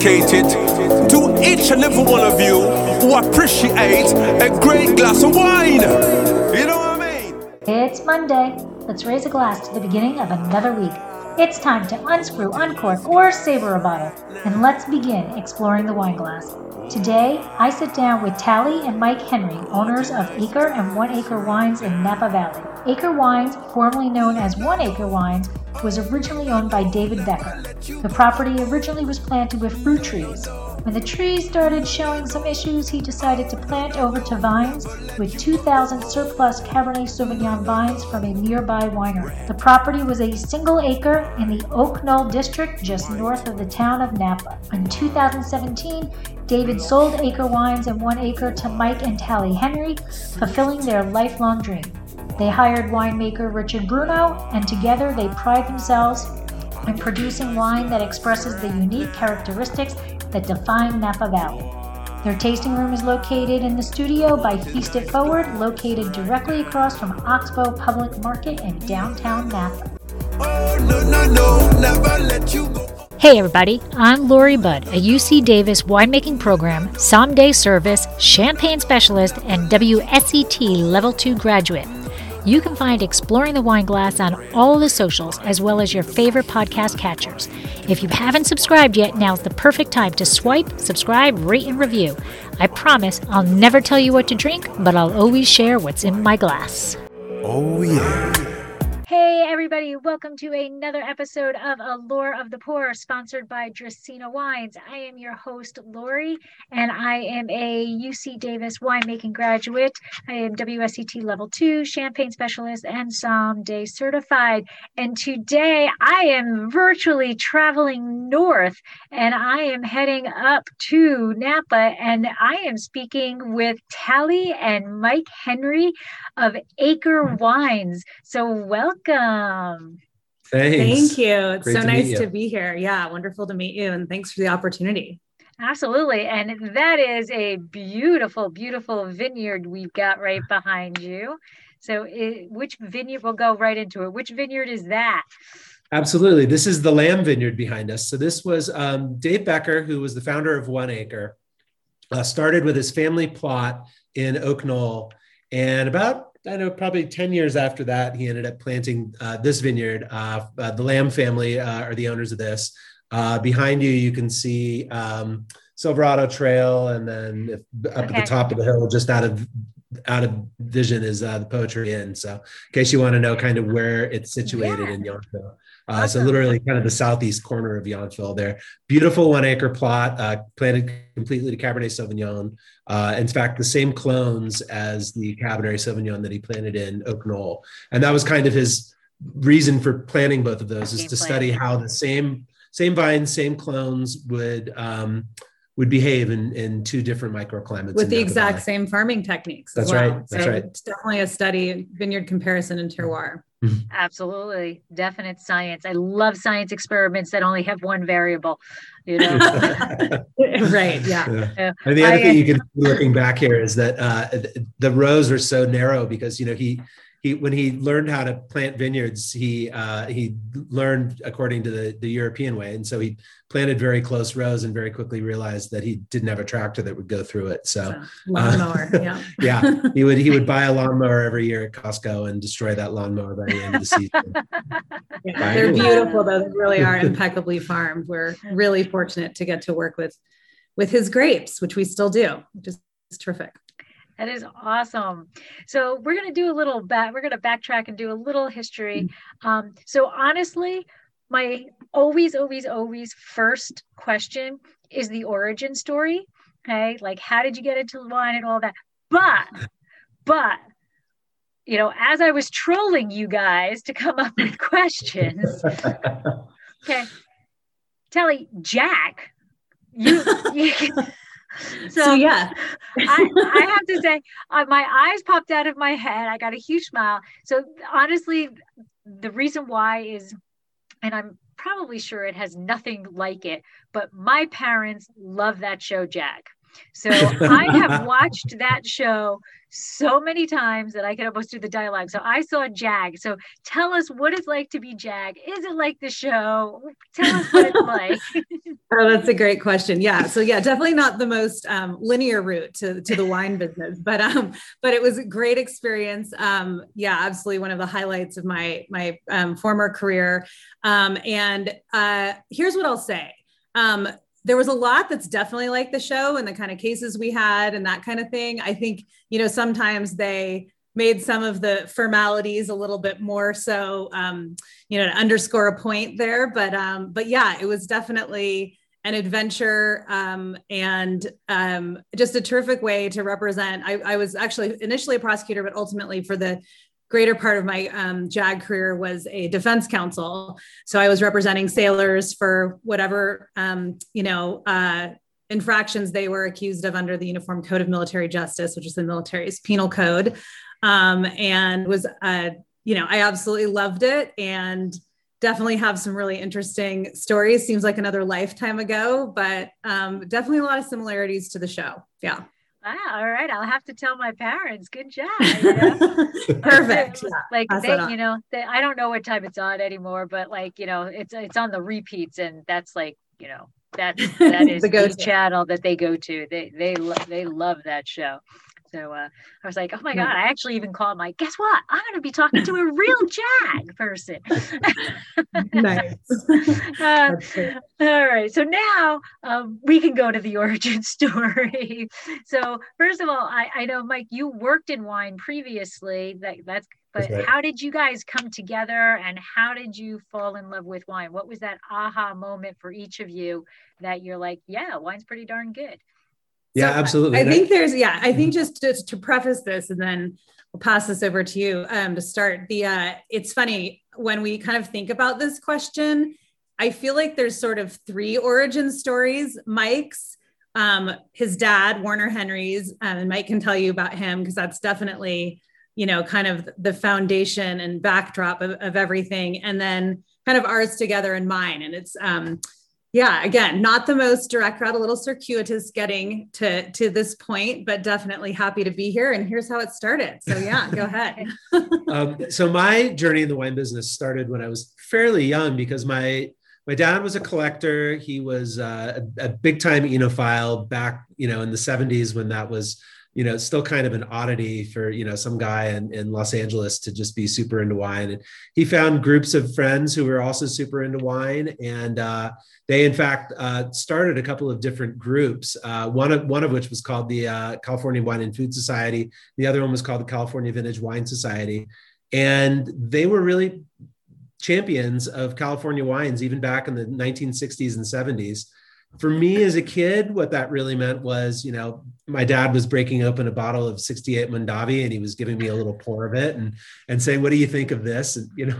dedicated to each and every one of you who appreciate a great glass of wine. You know what I mean? It's Monday. Let's raise a glass to the beginning of another week. It's time to unscrew, uncork, or savor a bottle, and let's begin exploring the wine glass. Today, I sit down with Tally and Mike Henry, owners of Acre and One Acre Wines in Napa Valley. Acre Wines, formerly known as One Acre Wines, was originally owned by David Becker. The property originally was planted with fruit trees. When the trees started showing some issues, he decided to plant over to vines with 2,000 surplus Cabernet Sauvignon vines from a nearby winery. The property was a single acre in the Oak Knoll District, just north of the town of Napa. In 2017, David sold Acre Wines and One Acre to Mike and Tally Henry, fulfilling their lifelong dream. They hired winemaker Richard Bruno, and together they pride themselves in producing wine that expresses the unique characteristics that define Napa Valley. Their tasting room is located in the studio by Feast It Forward, located directly across from Oxbow Public Market in downtown Napa. Hey everybody, I'm Lori Budd, a UC Davis winemaking program, someday service, champagne specialist, and WSET Level 2 graduate. You can find Exploring the Wine Glass on all the socials, as well as your favorite podcast catchers. If you haven't subscribed yet, now's the perfect time to swipe, subscribe, rate, and review. I promise I'll never tell you what to drink, but I'll always share what's in my glass. Oh, yeah. Hey, everybody. Welcome to another episode of Allure of the Poor, sponsored by Dracaena Wines. I am your host, Lori, and I am a UC Davis winemaking graduate. I am WSET Level 2, Champagne Specialist, and Sommelier Certified. And today I am virtually traveling north, and I am heading up to Napa, and I am speaking with Tally and Mike Henry of Acre Wines. So welcome. Thanks. Thank you. It's so nice to be here. Yeah, wonderful to meet you, and thanks for the opportunity. Absolutely. And that is a beautiful, beautiful vineyard we've got right behind you. So which vineyard, we'll go right into it. Which vineyard is that? Absolutely. This is the Lamb vineyard behind us. So this was Dave Becker, who was the founder of One Acre, started with his family plot in Oak Knoll. And about, I know, probably 10 years after that, he ended up planting this vineyard. The Lamb family are the owners of this. Behind you, you can see Silverado Trail, and then at the top of the hill, just out of vision, is the Poetry Inn. So, in case you want to know kind of where it's situated in Yountville, so literally kind of the southeast corner of Yountville. There, beautiful 1 acre plot, planted completely to Cabernet Sauvignon. In fact, the same clones as the Cabernet Sauvignon that he planted in Oak Knoll, and that was kind of his reason for planting both of those, is to study how the same vines, same clones would behave in two different microclimates. With the exact same farming techniques. That's right. That's right. It's definitely a study, vineyard comparison and terroir. Absolutely. Definite science. I love science experiments that only have one variable, you know? Right. Yeah. And the other thing you can see looking back here is that the rows are so narrow because, you know, he, when he learned how to plant vineyards, he learned according to the European way. And so he planted very close rows and very quickly realized that he didn't have a tractor that would go through it. So lawnmower, he would buy a lawnmower every year at Costco and destroy that lawnmower by the end of the season. Yeah, they're beautiful though. They really are impeccably farmed. We're really fortunate to get to work with his grapes, which we still do, which is terrific. That is awesome. So we're going to do a little back. We're going to backtrack and do a little history. So honestly, my always first question is the origin story. Okay. Like, how did you get into wine and all that? But, you know, as I was trolling you guys to come up with questions. Okay. Tally, Jack, you can, So yeah, I have to say my eyes popped out of my head. I got a huge smile. So honestly, the reason why is, and I'm probably sure it has nothing like it, but my parents love that show, Jack. So I have watched that show so many times that I can almost do the dialogue. So I saw JAG. So tell us what it's like to be JAG. Is it like the show? Tell us what it's like. Oh, that's a great question. Yeah. So yeah, definitely not the most linear route to the wine business, but it was a great experience. Yeah, absolutely. One of the highlights of my former career. And here's what I'll say. There was a lot that's definitely like the show and the kind of cases we had and that kind of thing. I think, sometimes they made some of the formalities a little bit more so, to underscore a point there, but yeah, it was definitely an adventure, and just a terrific way to represent. I was actually initially a prosecutor, but ultimately for the greater part of my JAG career was a defense counsel. So I was representing sailors for whatever, infractions they were accused of under the Uniform Code of Military Justice, which is the military's penal code. And I absolutely loved it and definitely have some really interesting stories. Seems like another lifetime ago, but definitely a lot of similarities to the show. Yeah. Wow. All right. I'll have to tell my parents. Good job. Perfect. They, I don't know what time it's on anymore, but it's on the repeats, and that's that is the channel that they go to. They love that show. So I was like, oh my God, I actually even called Mike, guess what? I'm going to be talking to a real JAG person. Nice. All right. So now we can go to the origin story. So first of all, I know, Mike, you worked in wine previously. That's right. How did you guys come together and how did you fall in love with wine? What was that aha moment for each of you that you're like, yeah, wine's pretty darn good? Yeah, so absolutely. I think just to preface this, and then we'll pass this over to you to start it's funny when we kind of think about this question, I feel like there's sort of three origin stories. Mike's, his dad, Warner Henry's, and Mike can tell you about him because that's definitely, kind of the foundation and backdrop of everything. And then kind of ours together and mine. And it's, yeah, again, not the most direct route, a little circuitous getting to this point, but definitely happy to be here. And here's how it started. So yeah, go ahead. So my journey in the wine business started when I was fairly young because my dad was a collector. He was a big time enophile back, in the 70s when that was, still kind of an oddity for, some guy in Los Angeles to just be super into wine. And he found groups of friends who were also super into wine. And they, in fact, started a couple of different groups, one of which was called the California Wine and Food Society. The other one was called the California Vintage Wine Society. And they were really champions of California wines, even back in the 1960s and 70s. For me as a kid, what that really meant was, my dad was breaking open a bottle of 68 Mondavi and he was giving me a little pour of it and saying, what do you think of this? And,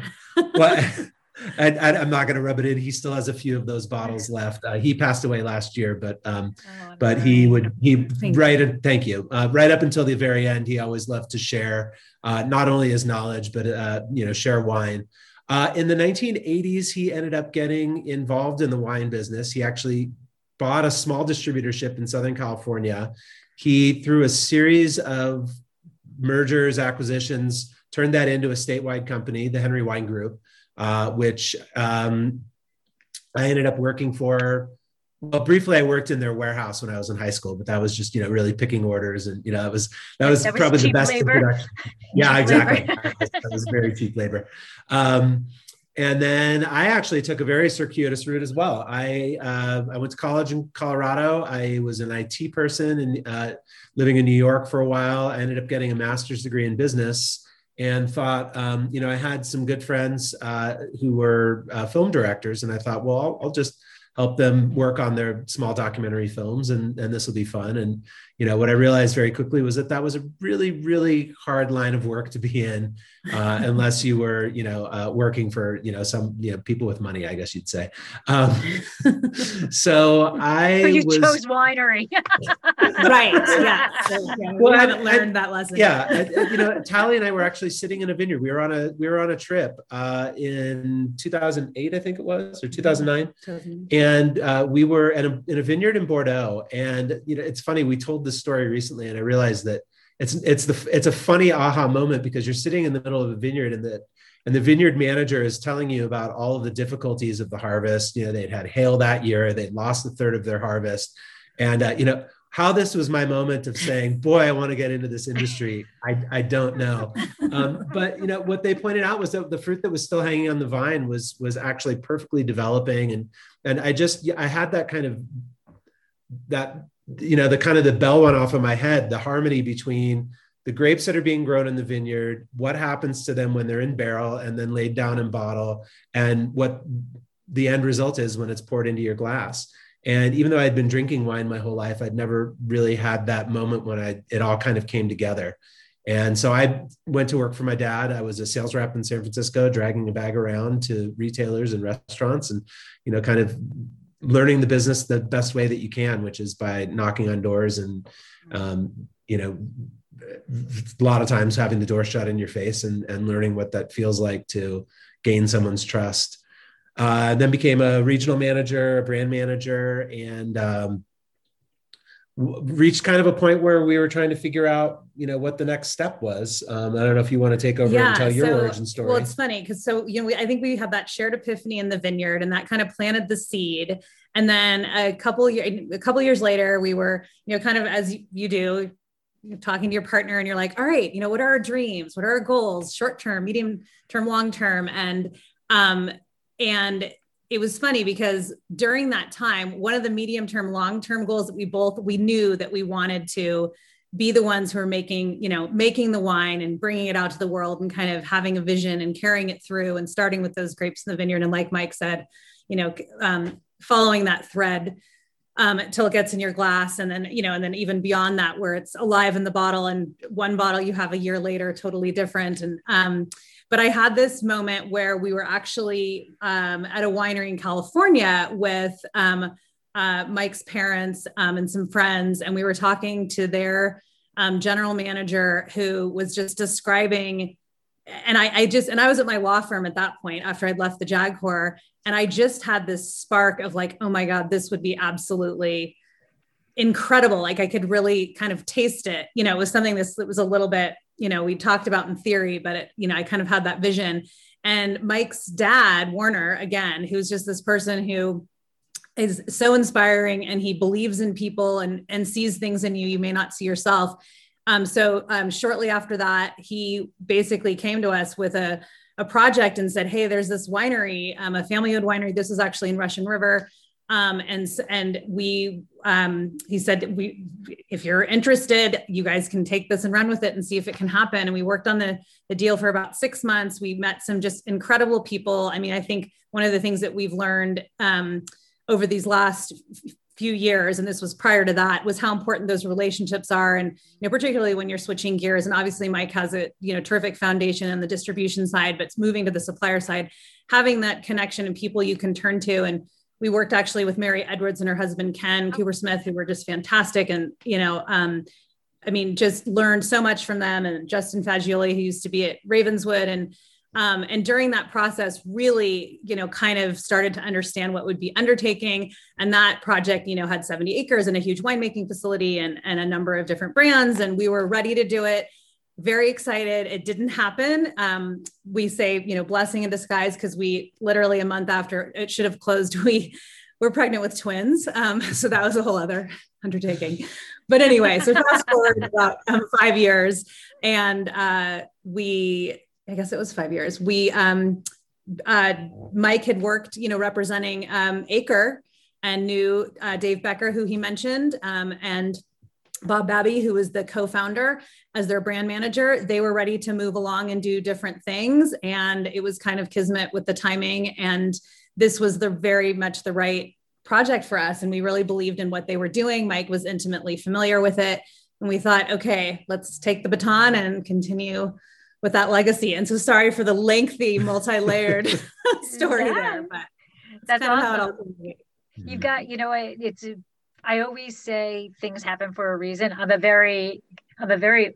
what? I'm not going to rub it in. He still has a few of those bottles left. He passed away last year, but right up until the very end, he always loved to share, not only his knowledge, but, share wine. In the 1980s, he ended up getting involved in the wine business. He actually bought a small distributorship in Southern California. He, through a series of mergers, acquisitions, turned that into a statewide company, the Henry Wine Group, which I ended up working for. Well, briefly, I worked in their warehouse when I was in high school, but that was just, really picking orders. And, that was probably the best introduction. Yeah, exactly. That was very cheap labor. And then I actually took a very circuitous route as well. I went to college in Colorado. I was an IT person and living in New York for a while. I ended up getting a master's degree in business and thought, I had some good friends who were film directors. And I thought, well, I'll just help them work on their small documentary films and this will be fun. And, what I realized very quickly was that was a really, really hard line of work to be in unless you were, working for, some people with money, I guess you'd say. Chose winery. Right. Yeah. I haven't learned that lesson. Yeah. Tally and I were actually sitting in a vineyard. We were on a trip in 2008, I think it was, or 2009. And And we were at in a vineyard in Bordeaux. And, you know, it's funny, we told this story recently and I realized that it's a funny aha moment, because you're sitting in the middle of a vineyard and the vineyard manager is telling you about all of the difficulties of the harvest. You know, they'd had hail that year, they'd lost a third of their harvest. And, you know, how this was my moment of saying, boy, I want to get into this industry. I don't know. But, you know, what they pointed out was that the fruit that was still hanging on the vine was actually perfectly developing. And I had that kind of, that, you know, the kind of the bell went off in my head, the harmony between the grapes that are being grown in the vineyard, what happens to them when they're in barrel and then laid down in bottle, and what the end result is when it's poured into your glass. And even though I'd been drinking wine my whole life, I'd never really had that moment when it all kind of came together. And so I went to work for my dad. I was a sales rep in San Francisco, dragging a bag around to retailers and restaurants and, you know, kind of learning the business the best way that you can, which is by knocking on doors and, you know, a lot of times having the door shut in your face and learning what that feels like to gain someone's trust. Then became a regional manager, a brand manager, and reached kind of a point where we were trying to figure out, you know, what the next step was. I don't know if you want to take over and tell your origin story. Well, it's funny because, so, you know, I think we had that shared epiphany in the vineyard, and that kind of planted the seed. And then a couple years later, we were, you know, kind of as you do, talking to your partner, and you're like, all right, you know, what are our dreams? What are our goals? Short term, medium term, long term. And it was funny because during that time, one of the medium term, long term goals that we knew that we wanted to be the ones who are making the wine and bringing it out to the world and kind of having a vision and carrying it through and starting with those grapes in the vineyard. And like Mike said, you know, following that thread until it gets in your glass. And then, you know, and then even beyond that, where it's alive in the bottle, and one bottle you have a year later, totally different. And, but I had this moment where we were actually at a winery in California with Mike's parents and some friends. And we were talking to their general manager, who was just describing, and I was at my law firm at that point after I'd left the Jaguar. And I just had this spark of like, oh my God, this would be absolutely incredible. Like I could really kind of taste it. You know, it was something that was a little bit, you know, we talked about in theory, but it, you know, I kind of had that vision. And Mike's dad, Warner, again, who's just this person who is so inspiring, and he believes in people and sees things in you may not see yourself. So shortly after that, he basically came to us with a project and said, hey, there's this winery, a family-owned winery. This is actually in Russian River. He said, if you're interested, you guys can take this and run with it and see if it can happen. And we worked on the deal for about 6 months. We met some just incredible people. I mean, I think one of the things that we've learned over these last few years, and this was prior to that, was how important those relationships are. And, you know, particularly when you're switching gears, and obviously Mike has a, you know, terrific foundation on the distribution side, but it's moving to the supplier side, having that connection and people you can turn to. And we worked actually with Mary Edwards and her husband, Ken Cooper Smith, who were just fantastic. And, you know, I mean, just learned so much from them, and Justin Fagioli, who used to be at Ravenswood. And during that process, really, you know, kind of started to understand what would be undertaking. And that project, you know, had 70 acres and a huge winemaking facility and a number of different brands. And we were ready to do it. Very excited. It didn't happen. We say, you know, blessing in disguise, because we literally a month after it should have closed, we were pregnant with twins. So that was a whole other undertaking. But anyway, so fast forward about 5 years, and I guess it was 5 years. Mike had worked, you know, representing Acre, and knew Dave Becker, who he mentioned, and Bob Babby, who was the co-founder, as their brand manager. They were ready to move along and do different things. And it was kind of kismet with the timing. And this was the very much the right project for us. And we really believed in what they were doing. Mike was intimately familiar with it. And we thought, okay, let's take the baton and continue with that legacy. And so sorry for the lengthy, multi-layered story there, but that's awesome. You've got, you know, I always say things happen for a reason. I'm a very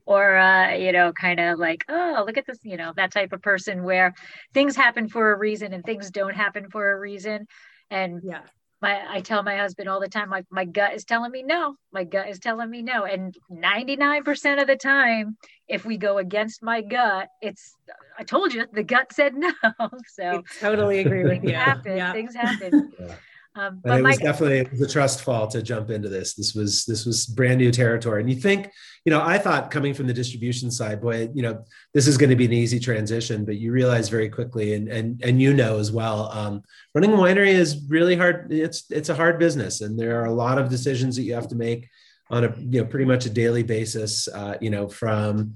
aura, you know, kind of like, oh, look at this, you know, that type of person where things happen for a reason and things don't happen for a reason. And yeah, I tell my husband all the time, like, my gut is telling me no. My gut is telling me no. And 99% of the time, if we go against my gut, it's, I told you, the gut said no. So I totally agree with you. Things happen. Yeah. But it was definitely the trust fall to jump into this. This was brand new territory. And you think, I thought coming from the distribution side, this is going to be an easy transition, but you realize very quickly. And as well, running a winery is really hard. It's a hard business. And there are a lot of decisions that you have to make on a, pretty much a daily basis, from,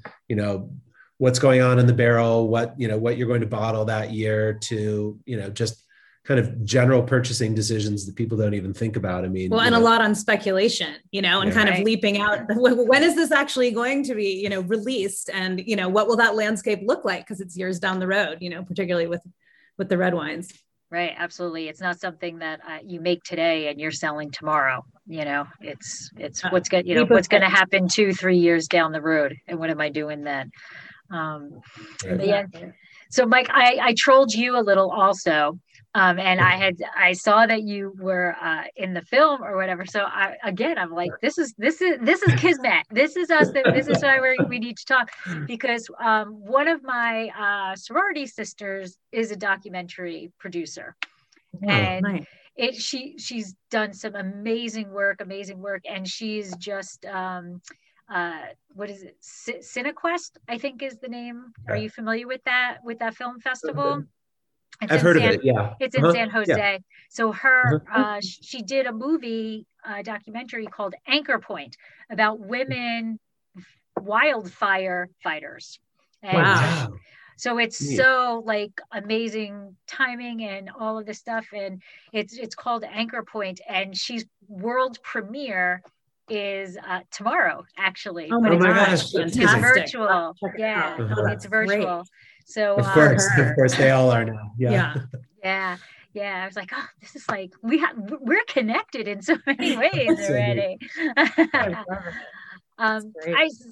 what's going on in the barrel, what you're going to bottle that year to, just kind of general purchasing decisions that people don't even think about. A lot on speculation, and kind of leaping out. When is this actually going to be, released? And, what will that landscape look like? Because it's years down the road, particularly with the red wines. Right. Absolutely. It's not something that you make today and you're selling tomorrow. It's what's going to happen 2-3 years down the road. And what am I doing then? So Mike, I trolled you a little also. And I saw that you were in the film or whatever. So I'm like, this is kismet. This is us. This is why we need to talk, because one of my sorority sisters is a documentary producer, and nice. She's done some amazing work, and she's just what is it? Cinequest, I think, is the name. Yeah. Are you familiar with that film festival? I've heard of it. Yeah, it's in San Jose. Yeah. So her, she did a movie, a documentary called Anchor Point about women wildfire fighters. And wow. So it's so amazing timing and all of this stuff. And it's called Anchor Point, and she's world premiere is tomorrow actually. Oh, but it's it's virtual. Yeah, it's virtual. Great. So of course they all are now. Yeah. I was like, oh, this is we're connected in so many ways already.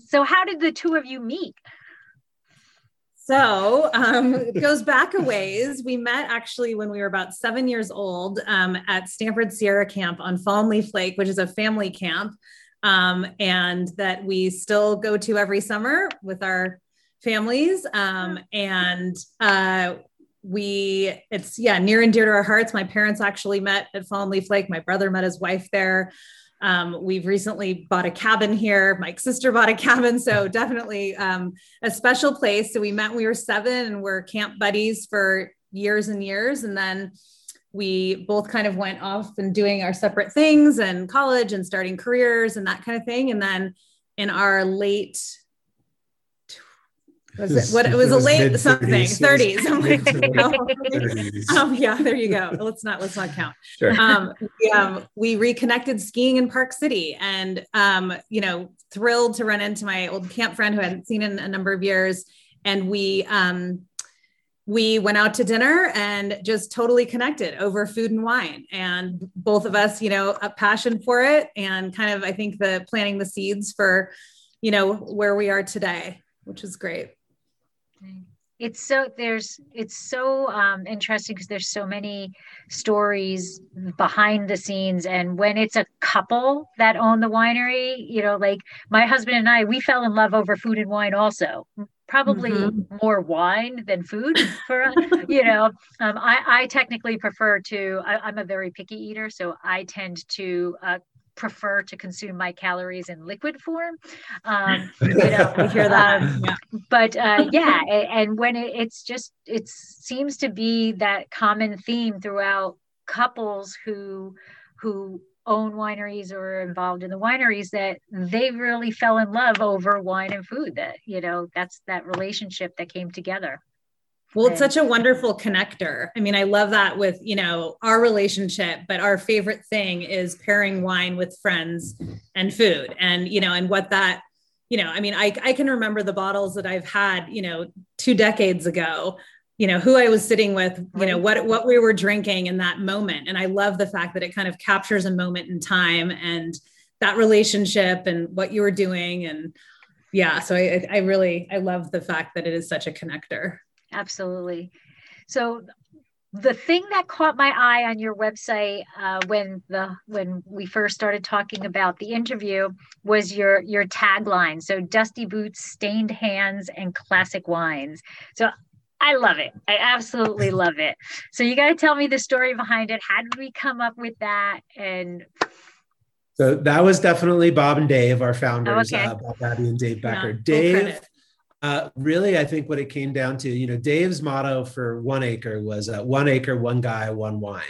So how did the two of you meet? So it goes back a ways. We met actually when we were about 7 years old at Stanford Sierra Camp on Fallen Leaf Lake, which is a family camp, and that we still go to every summer with our families. It's near and dear to our hearts. My parents actually met at Fallen Leaf Lake. My brother met his wife there. We've recently bought a cabin here. Mike's sister bought a cabin. So definitely, a special place. So we met when we were 7 and we're camp buddies for years and years. And then we both kind of went off and doing our separate things and college and starting careers and that kind of thing. And then in our late mid-30s. There you go. Let's not count. Sure. We reconnected skiing in Park City, and thrilled to run into my old camp friend who I hadn't seen in a number of years, and we went out to dinner and just totally connected over food and wine, and both of us, a passion for it, and kind of I think the planting the seeds for, where we are today, which is great. It's so interesting because there's so many stories behind the scenes. And when it's a couple that own the winery, my husband and I, we fell in love over food and wine also, probably more wine than food for us. I technically prefer to, I'm a very picky eater. So I tend to, prefer to consume my calories in liquid form. I hear that. And when it seems to be that common theme throughout couples who own wineries or are involved in the wineries, that they really fell in love over wine and food, that, that's that relationship that came together. Well, it's such a wonderful connector. I mean, I love that with, our relationship, but our favorite thing is pairing wine with friends and food and, and what that, I can remember the bottles that I've had, 2 decades ago, who I was sitting with, what we were drinking in that moment. And I love the fact that it kind of captures a moment in time and that relationship and what you were doing. And so I love the fact that it is such a connector. Absolutely. So The thing that caught my eye on your website when we first started talking about the interview was your tagline. So dusty boots, stained hands, and classic wines. So I love it. I absolutely love it. So you got to tell me the story behind it. How did we come up with that? And so that was definitely Bob and Dave, our founders, Bob Babby and Dave Becker. No, Dave. Really, I think what it came down to, Dave's motto for One Acre was "One acre, one guy, one wine,"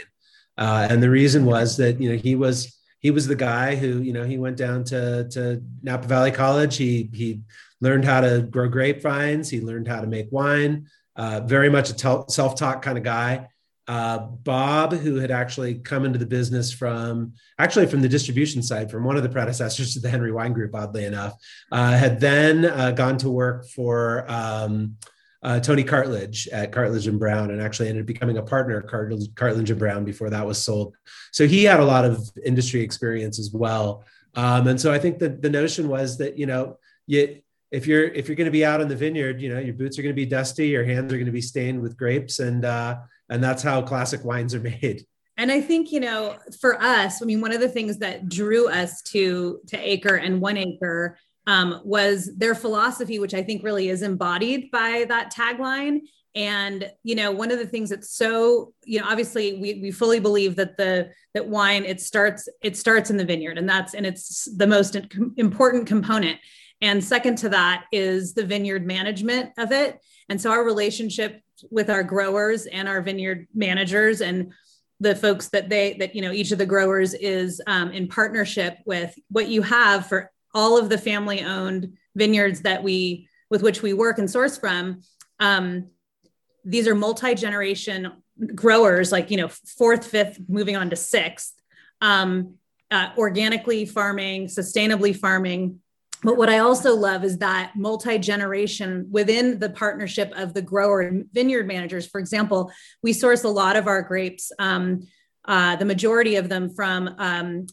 and the reason was that he was the guy who he went down to Napa Valley College. He learned how to grow grapevines. He learned how to make wine. Very much a self-taught kind of guy. Bob, who had actually come into the business from the distribution side, from one of the predecessors to the Henry Wine Group, oddly enough, had then gone to work for Tony Cartledge at Cartledge and Brown, and actually ended up becoming a partner at Cartledge and Brown before that was sold. So he had a lot of industry experience as well. And so I think that the notion was that, if you're going to be out in the vineyard, your boots are going to be dusty, your hands are going to be stained with grapes, and that's how classic wines are made. And I think, for us, one of the things that drew us to Acre and One Acre was their philosophy, which I think really is embodied by that tagline. And, one of the things that's so, obviously we fully believe that that wine, it starts in the vineyard, and it's the most important component. And second to that is the vineyard management of it. And so our relationship with our growers and our vineyard managers and the folks that each of the growers is in partnership with, what you have for all of the family owned vineyards with which we work and source from. These are multi-generation growers, like, fourth, fifth, moving on to sixth, organically farming, sustainably farming. But what I also love is that multi-generation within the partnership of the grower and vineyard managers. For example, we source a lot of our grapes, the majority of them from Yount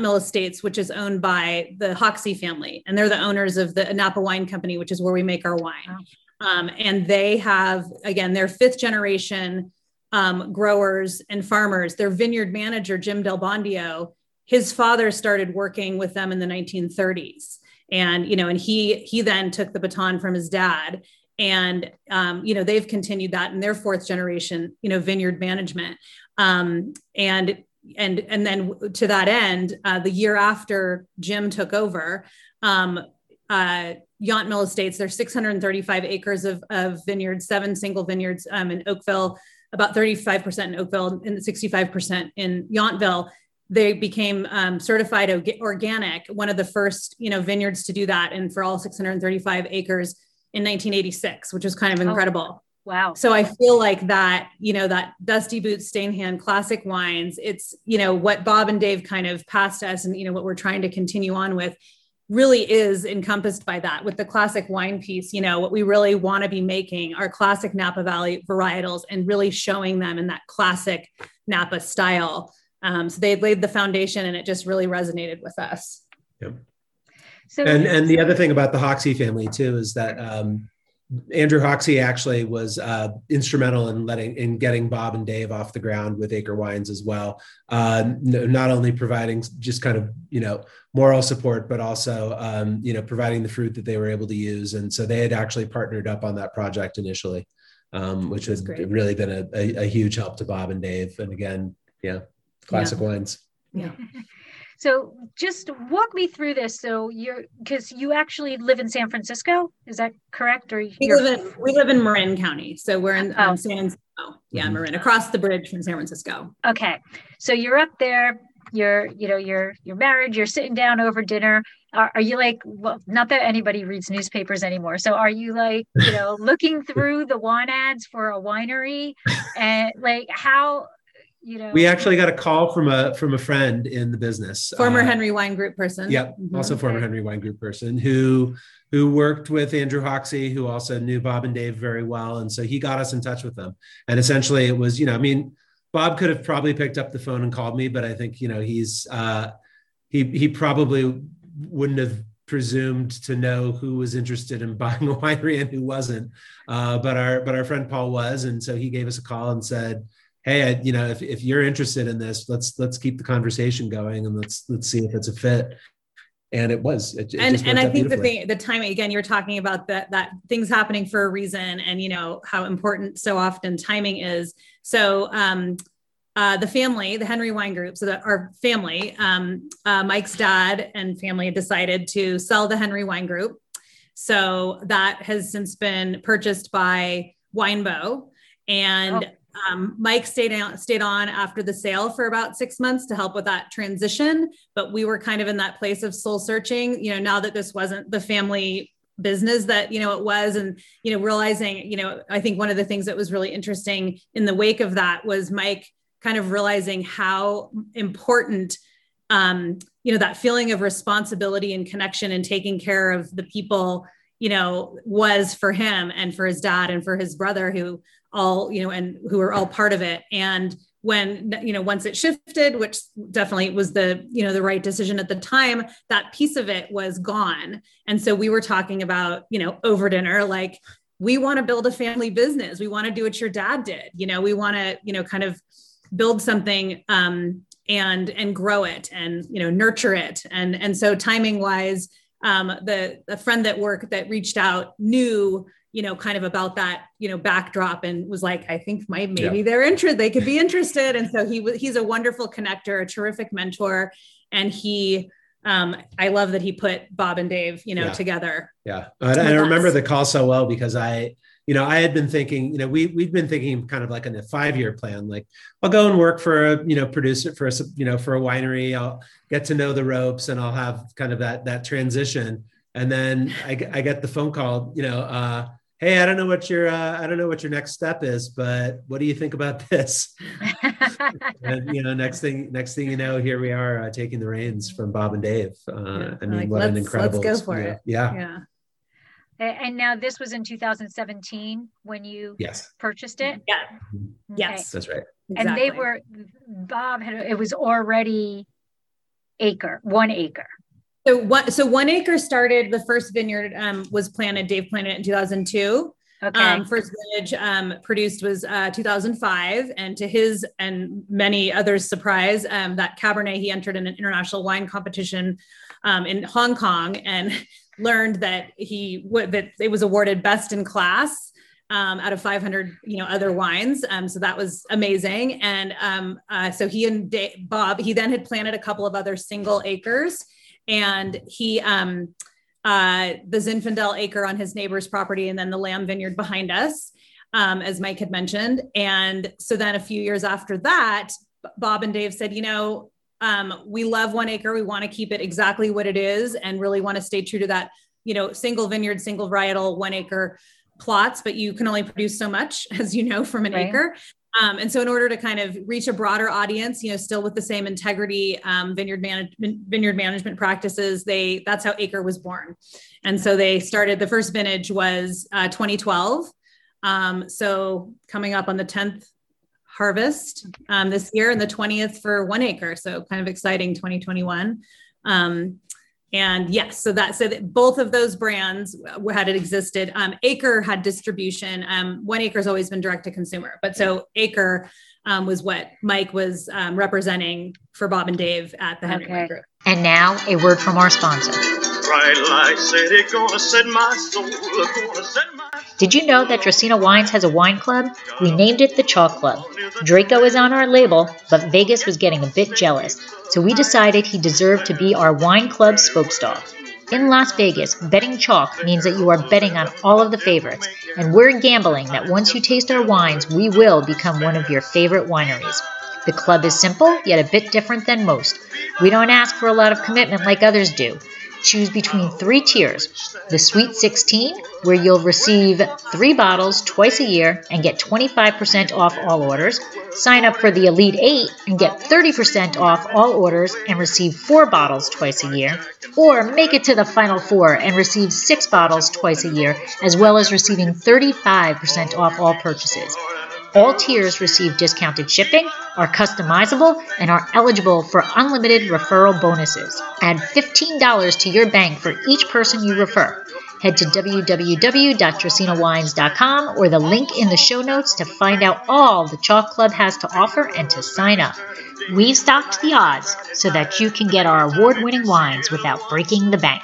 Mill Estates, which is owned by the Hoxie family. And they're the owners of the Napa Wine Company, which is where we make our wine. Wow. And they have, again, their fifth generation growers and farmers. Their vineyard manager, Jim Del Bondio, his father started working with them in the 1930s. And, and he then took the baton from his dad, and, they've continued that in their fourth generation, vineyard management. And then to that end, the year after Jim took over, Yount Mill Estates, there's 635 acres of vineyards, 7 single vineyards in Oakville, about 35% in Oakville and 65% in Yountville. They became certified organic, one of the first, vineyards to do that, and for all 635 acres in 1986, which is kind of incredible. Oh, wow! So I feel like that, that dusty boots, stained hand, classic wines. It's what Bob and Dave kind of passed us, and what we're trying to continue on with, really is encompassed by that. With the classic wine piece, what we really want to be making are classic Napa Valley varietals, and really showing them in that classic Napa style. So they laid the foundation, and it just really resonated with us. Yep. So, and the other thing about the Hoxie family too is that Andrew Hoxie actually was instrumental in getting Bob and Dave off the ground with Acre Wines as well. Not only providing just kind of moral support, but also providing the fruit that they were able to use. And so they had actually partnered up on that project initially, which has really been a huge help to Bob and Dave. And again, classic wines. Yeah. So just walk me through this. So because you actually live in San Francisco, is that correct? Or we live in Marin County. So we're in San Francisco. Yeah. Mm-hmm. Marin, across the bridge from San Francisco. Okay. So you're up there, you're married, you're sitting down over dinner. Are you like, well, not that anybody reads newspapers anymore. So are you like, looking through the wine ads for a winery, and like how, we actually got a call from a friend in the business, former Henry Wine Group person. Yep. Mm-hmm. Also former Henry Wine Group person who worked with Andrew Hoxie, who also knew Bob and Dave very well. And so he got us in touch with them. And essentially it was, Bob could have probably picked up the phone and called me, but I think, he probably wouldn't have presumed to know who was interested in buying a winery and who wasn't. But our friend Paul was, and so he gave us a call and said, "Hey, if you're interested in this, let's keep the conversation going and let's see if it's a fit." And it was. And I think the timing, again, you're talking about that things happening for a reason, and how important so often timing is. So the family, the Henry Wine Group, so that our family, Mike's dad and family decided to sell the Henry Wine Group. So that has since been purchased by Winebow, and Mike stayed on after the sale for about 6 months to help with that transition. But we were kind of in that place of soul searching, now that this wasn't the family business that, it was, and, realizing, I think one of the things that was really interesting in the wake of that was Mike kind of realizing how important, that feeling of responsibility and connection and taking care of the people, was for him and for his dad and for his brother, who all, and who were all part of it. And when, once it shifted, which definitely was the, the right decision at the time, that piece of it was gone. And so we were talking about, over dinner, like, we want to build a family business. We want to do what your dad did. We want to, kind of build something, and grow it and, nurture it. And so timing wise, the friend that reached out knew, kind of about that, backdrop, and was like, I think maybe they're interested, they could be interested. And so he's a wonderful connector, a terrific mentor. And he, I love that he put Bob and Dave, together. Yeah. And I remember the call so well, because I had been thinking, we've been thinking kind of like in a 5-year plan, like I'll go and work for a, producer for a winery. I'll get to know the ropes and I'll have kind of that transition. And then I get the phone call, hey, I don't know what your next step is, but what do you think about this? And, next thing you know, here we are taking the reins from Bob and Dave. What an incredible! Let's go for it. Yeah. And now this was in 2017 when you purchased it. Yeah. Okay. Yes, that's right. Exactly. And it was already One Acre. So One Acre started, the first vineyard was planted, Dave planted it in 2002. Okay. First vintage produced was 2005. And to his and many others' surprise, that Cabernet, he entered in an international wine competition in Hong Kong and learned that that it was awarded best in class out of 500, other wines. So that was amazing. And so he and Bob, he then had planted a couple of other single acres. And he, the Zinfandel acre on his neighbor's property, and then the Lamb vineyard behind us, as Mike had mentioned. And so then a few years after that, Bob and Dave said, we love One Acre. We want to keep it exactly what it is and really want to stay true to that, single vineyard, single varietal 1 acre plots, but you can only produce so much, as from an acre. And so in order to kind of reach a broader audience, still with the same integrity, vineyard management practices, that's how Acre was born. And so they started, the first vintage was 2012. So coming up on the 10th harvest this year, and the 20th for One Acre. So kind of exciting 2021. So that both of those brands had existed. Acre had distribution. One Acre's always been direct to consumer, but so Acre was what Mike was representing for Bob and Dave at the Henry Wine Group. And now a word from our sponsor. Did you know that Dracaena Wines has a wine club? We named it the Chalk Club. Draco is on our label, but Vegas was getting a bit jealous, so we decided he deserved to be our wine club spokesdog. In Las Vegas, betting chalk means that you are betting on all of the favorites, and we're gambling that once you taste our wines, we will become one of your favorite wineries. The club is simple, yet a bit different than most. We don't ask for a lot of commitment like others do. Choose between 3 tiers. The Sweet 16, where you'll receive 3 bottles twice a year and get 25% off all orders. Sign up for the Elite 8 and get 30% off all orders and receive 4 bottles twice a year. Or make it to the Final 4 and receive 6 bottles twice a year, as well as receiving 35% off all purchases. All tiers receive discounted shipping, are customizable, and are eligible for unlimited referral bonuses. Add $15 to your bank for each person you refer. Head to www.dracaenawines.com or the link in the show notes to find out all the Chalk Club has to offer and to sign up. We've stocked the odds so that you can get our award-winning wines without breaking the bank.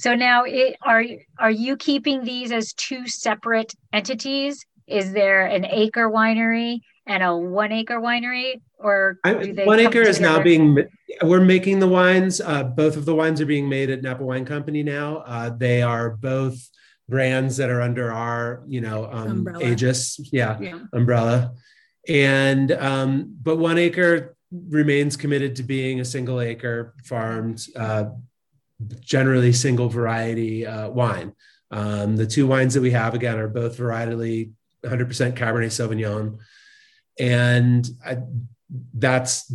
So now, are you keeping these as two separate entities? Is there an acre winery and a 1 acre winery, or do they 1 acre is now being? We're making the wines. Both of the wines are being made at Napa Wine Company now. They are both brands that are under our, aegis, umbrella. And but 1 acre remains committed to being a single acre farmed, generally single variety wine. The two wines that we have again are both varietally 100% Cabernet Sauvignon, and that's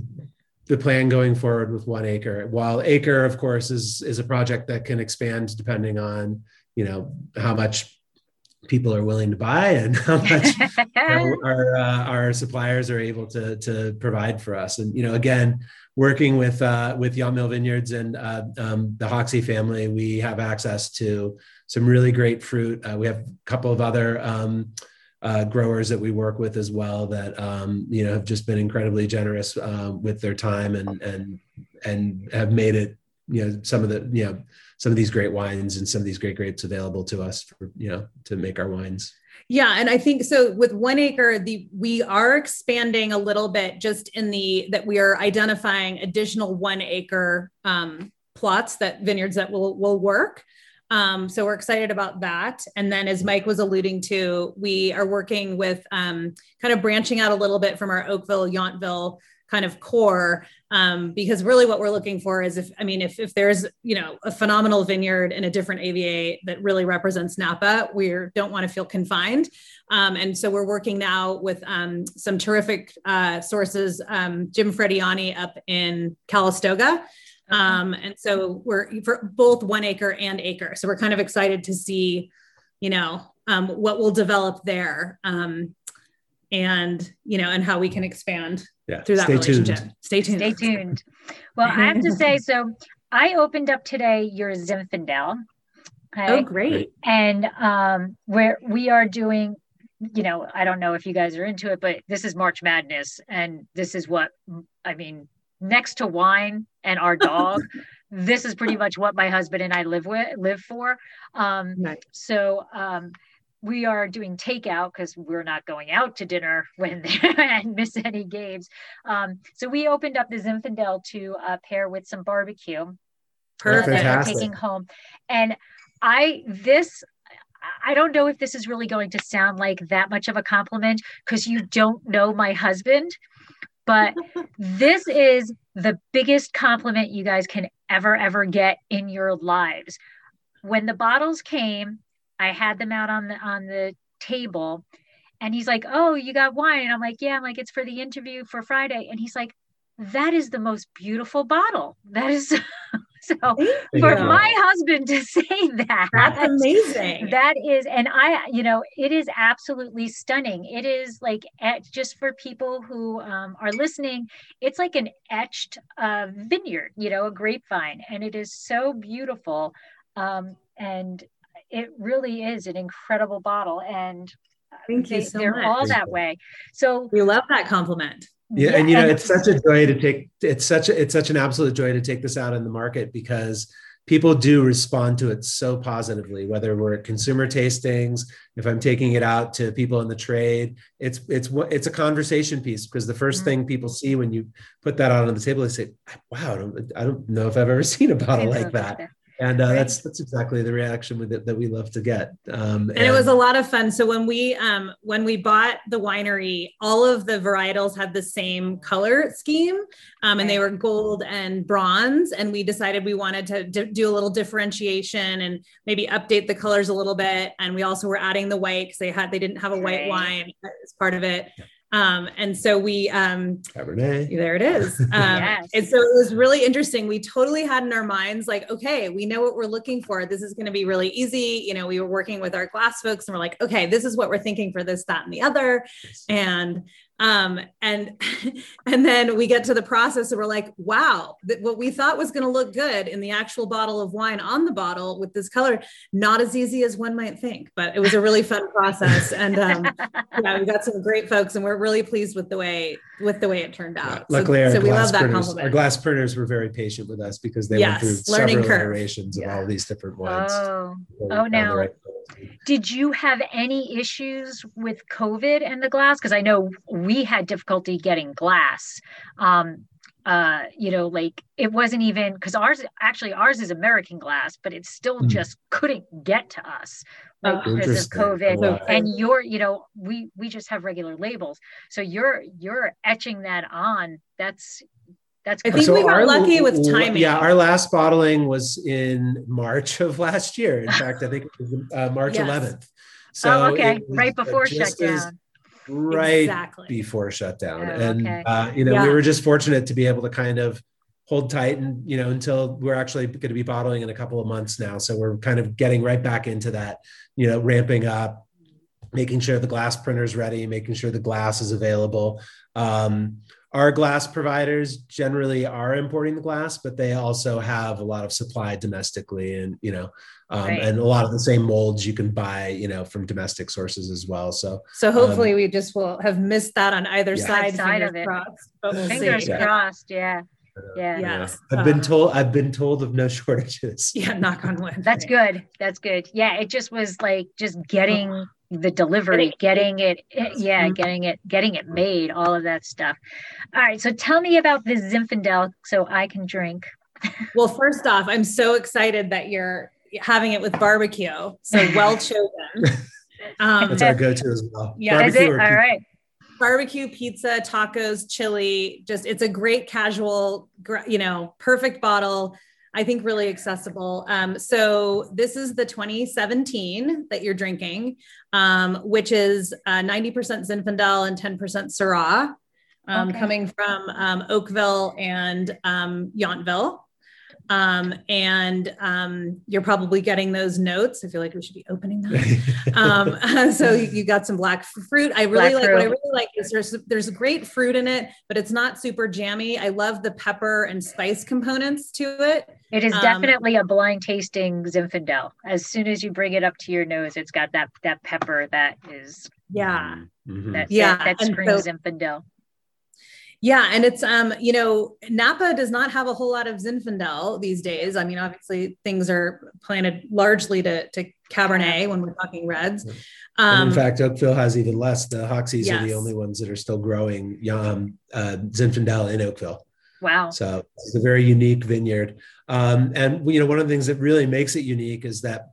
the plan going forward with 1 acre. While acre, of course, is a project that can expand depending on how much people are willing to buy and how much our suppliers are able to provide for us. And again, working with Yount Mill Vineyards and the Hoxie family, we have access to some really great fruit. We have a couple of other growers that we work with as well that have just been incredibly generous with their time and have made it some of these great wines and some of these great grapes available to us for, to make our wines. Yeah. And I think so with 1 acre, we are expanding a little bit just in that we are identifying additional 1 acre plots vineyards that will work. So we're excited about that. And then as Mike was alluding to, we are working with kind of branching out a little bit from our Oakville, Yountville kind of core, because really what we're looking for is if there's, a phenomenal vineyard in a different AVA that really represents Napa, we don't want to feel confined. And so we're working now with some terrific sources, Jim Frediani up in Calistoga. And so we're for both 1 acre and acre. So we're kind of excited to see, what will develop there. And how we can expand through that relationship. Stay tuned. Well, I have to say, so I opened up today your Zinfandel. Okay? Oh, great. And where we are doing, I don't know if you guys are into it, but this is March Madness. And this is what, next to wine and our dog, this is pretty much what my husband and I live for. Nice. So, we are doing takeout because we're not going out to dinner and miss any games. So we opened up the Zinfandel to pair with some barbecue that we're taking home. And I don't know if this is really going to sound like that much of a compliment because you don't know my husband, but this is the biggest compliment you guys can ever get in your lives. When the bottles came, I had them out on the table and he's like, "Oh, you got wine?" And I'm like, "Yeah." I'm like, "It's for the interview for Friday." And he's like, "That is the most beautiful bottle." That is so for my husband to say that. That's amazing. That is, and I, it is absolutely stunning. It is like, just for people who are listening, it's like an etched vineyard, a grapevine. And it is so beautiful. And it really is an incredible bottle, and they're all that way. So we love that compliment. Yeah, yeah. And it's such a joy to take. It's such an absolute joy to take this out in the market because people do respond to it so positively. Whether we're at consumer tastings, if I'm taking it out to people in the trade, it's a conversation piece because the first thing people see when you put that out on the table, they say, "Wow, I don't know if I've ever seen a bottle like that." And that's exactly the reaction with it that we love to get. And it was a lot of fun. So when we bought the winery, all of the varietals had the same color scheme, and they were gold and bronze. And we decided we wanted to do a little differentiation and maybe update the colors a little bit. And we also were adding the white because they didn't have a white wine as part of it. And so we, Cabernet. There it is. Yes. And so it was really interesting. We totally had in our minds, like, okay, we know what we're looking for. This is going to be really easy. You know, we were working with our glass folks and we're like, okay, this is what we're thinking for this, that, and the other. Yes. And then we get to the process and we're like, wow, what we thought was going to look good in the actual bottle of wine on the bottle with this color, not as easy as one might think, but it was a really fun process. And, yeah, we got some great folks and we're really pleased with the way it turned out. Yeah, luckily we love that compliment. Our glass printers were very patient with us because they went through several iterations of all these different wines. Did you have any issues with COVID and the glass? Because I know we had difficulty getting glass. You know, like it wasn't even because ours is American glass, but it still just couldn't get to us because of COVID. Wow. And you're, you know, we just have regular labels. So you're etching that on. That's cool. I think so we got lucky with timing. Yeah, our last bottling was in March of last year. In fact, I think it was March 11th. So right before shutdown. Before shutdown. You know, we were just fortunate to be able to kind of hold tight and, you know, until we're actually going to be bottling in a couple of months now. So we're kind of getting right back into that, you know, ramping up, making sure the glass printer's ready, making sure the glass is available. Our glass providers generally are importing the glass, but they also have a lot of supply domestically and, you know, and a lot of the same molds you can buy, you know, from domestic sources as well. So hopefully we just will have missed that on either side of it. Fingers crossed. Yeah. I've been told of no shortages. Yeah. Knock on wood. That's good. Yeah. It just was like, just getting the delivery, getting it made, all of that stuff. All right. So tell me about the Zinfandel so I can drink. Well, first off, I'm so excited that you're having it with barbecue. So well chosen. That's our go-to as well. Yeah. Is it? All right. Barbecue, pizza, tacos, chili, just, it's a great casual, you know, perfect bottle. I think really accessible. So this is the 2017 that you're drinking, which is 90% Zinfandel and 10% Syrah, coming from Oakville and Yountville. You're probably getting those notes. I feel like we should be opening them. So you got some black fruit. What I really like is there's great fruit in it, but it's not super jammy. I love the pepper and spice components to it. It is definitely a blind tasting Zinfandel. As soon as you bring it up to your nose, it's got that pepper that is, that screams Zinfandel. Yeah. And it's, you know, Napa does not have a whole lot of Zinfandel these days. I mean, obviously things are planted largely to Cabernet when we're talking reds. And in fact, Oakville has even less. The Hoxies are the only ones that are still growing Zinfandel in Oakville. Wow. So it's a very unique vineyard. And, you know, one of the things that really makes it unique is that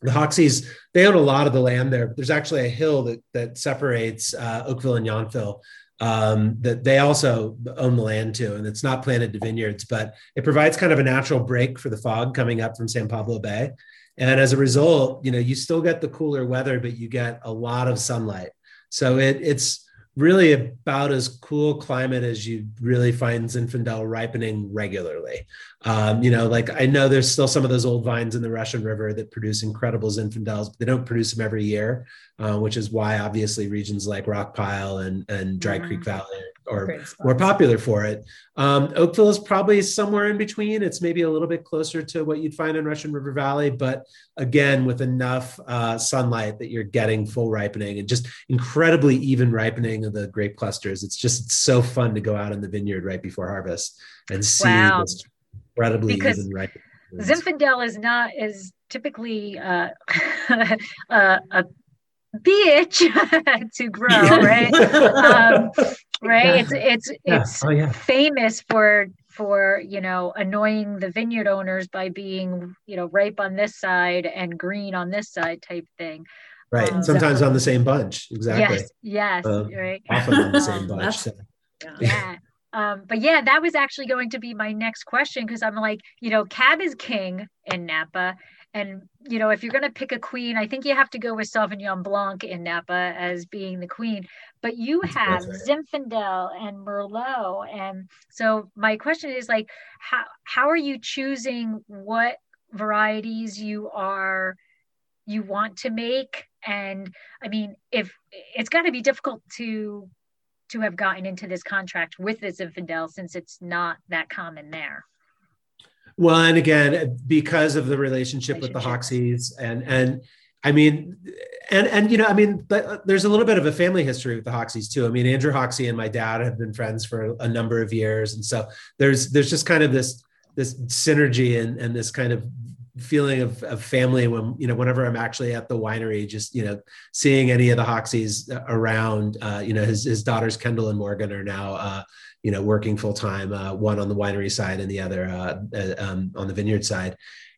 the Hoxies, they own a lot of the land there. There's actually a hill that separates Oakville and Yountville. That they also own the land too, and it's not planted to vineyards, but it provides kind of a natural break for the fog coming up from San Pablo Bay. And as a result, you know, you still get the cooler weather, but you get a lot of sunlight. So it's really about as cool climate as you really find Zinfandel ripening regularly. You know, like I know there's still some of those old vines in the Russian River that produce incredible Zinfandels, but they don't produce them every year, which is why obviously regions like Rockpile and Dry Creek Valley are more popular for it. Oakville is probably somewhere in between. It's maybe a little bit closer to what you'd find in Russian River Valley, but again, with enough sunlight that you're getting full ripening and just incredibly even ripening of the grape clusters. It's just so fun to go out in the vineyard right before harvest and see this incredibly even ripening. Zinfandel is typically a bitch to grow, right? Right. Yeah. It's famous for, you know, annoying the vineyard owners by being, you know, ripe on this side and green on this side type thing. Right. Sometimes on the same bunch. Exactly. Yes. Right. Often on the same bunch. But yeah, that was actually going to be my next question. Cause I'm like, you know, cab is king in Napa And, you know, if you're going to pick a queen, I think you have to go with Sauvignon Blanc in Napa as being the queen. But you have Zinfandel and Merlot. And so my question is, like, how are you choosing what varieties you want to make? And I mean, if it's got to be difficult to have gotten into this contract with the Zinfandel, since it's not that common there. Well, and again, because of the relationship with the Hoxies, and I mean, and you know, I mean, there's a little bit of a family history with the Hoxies too. I mean, Andrew Hoxie and my dad have been friends for a number of years, and so there's just kind of this synergy and this kind of feeling of family when, you know, whenever I'm actually at the winery, just, you know, seeing any of the Hoxies around. You know, his daughters Kendall and Morgan are now, you know, working full time, one on the winery side and the other on the vineyard side.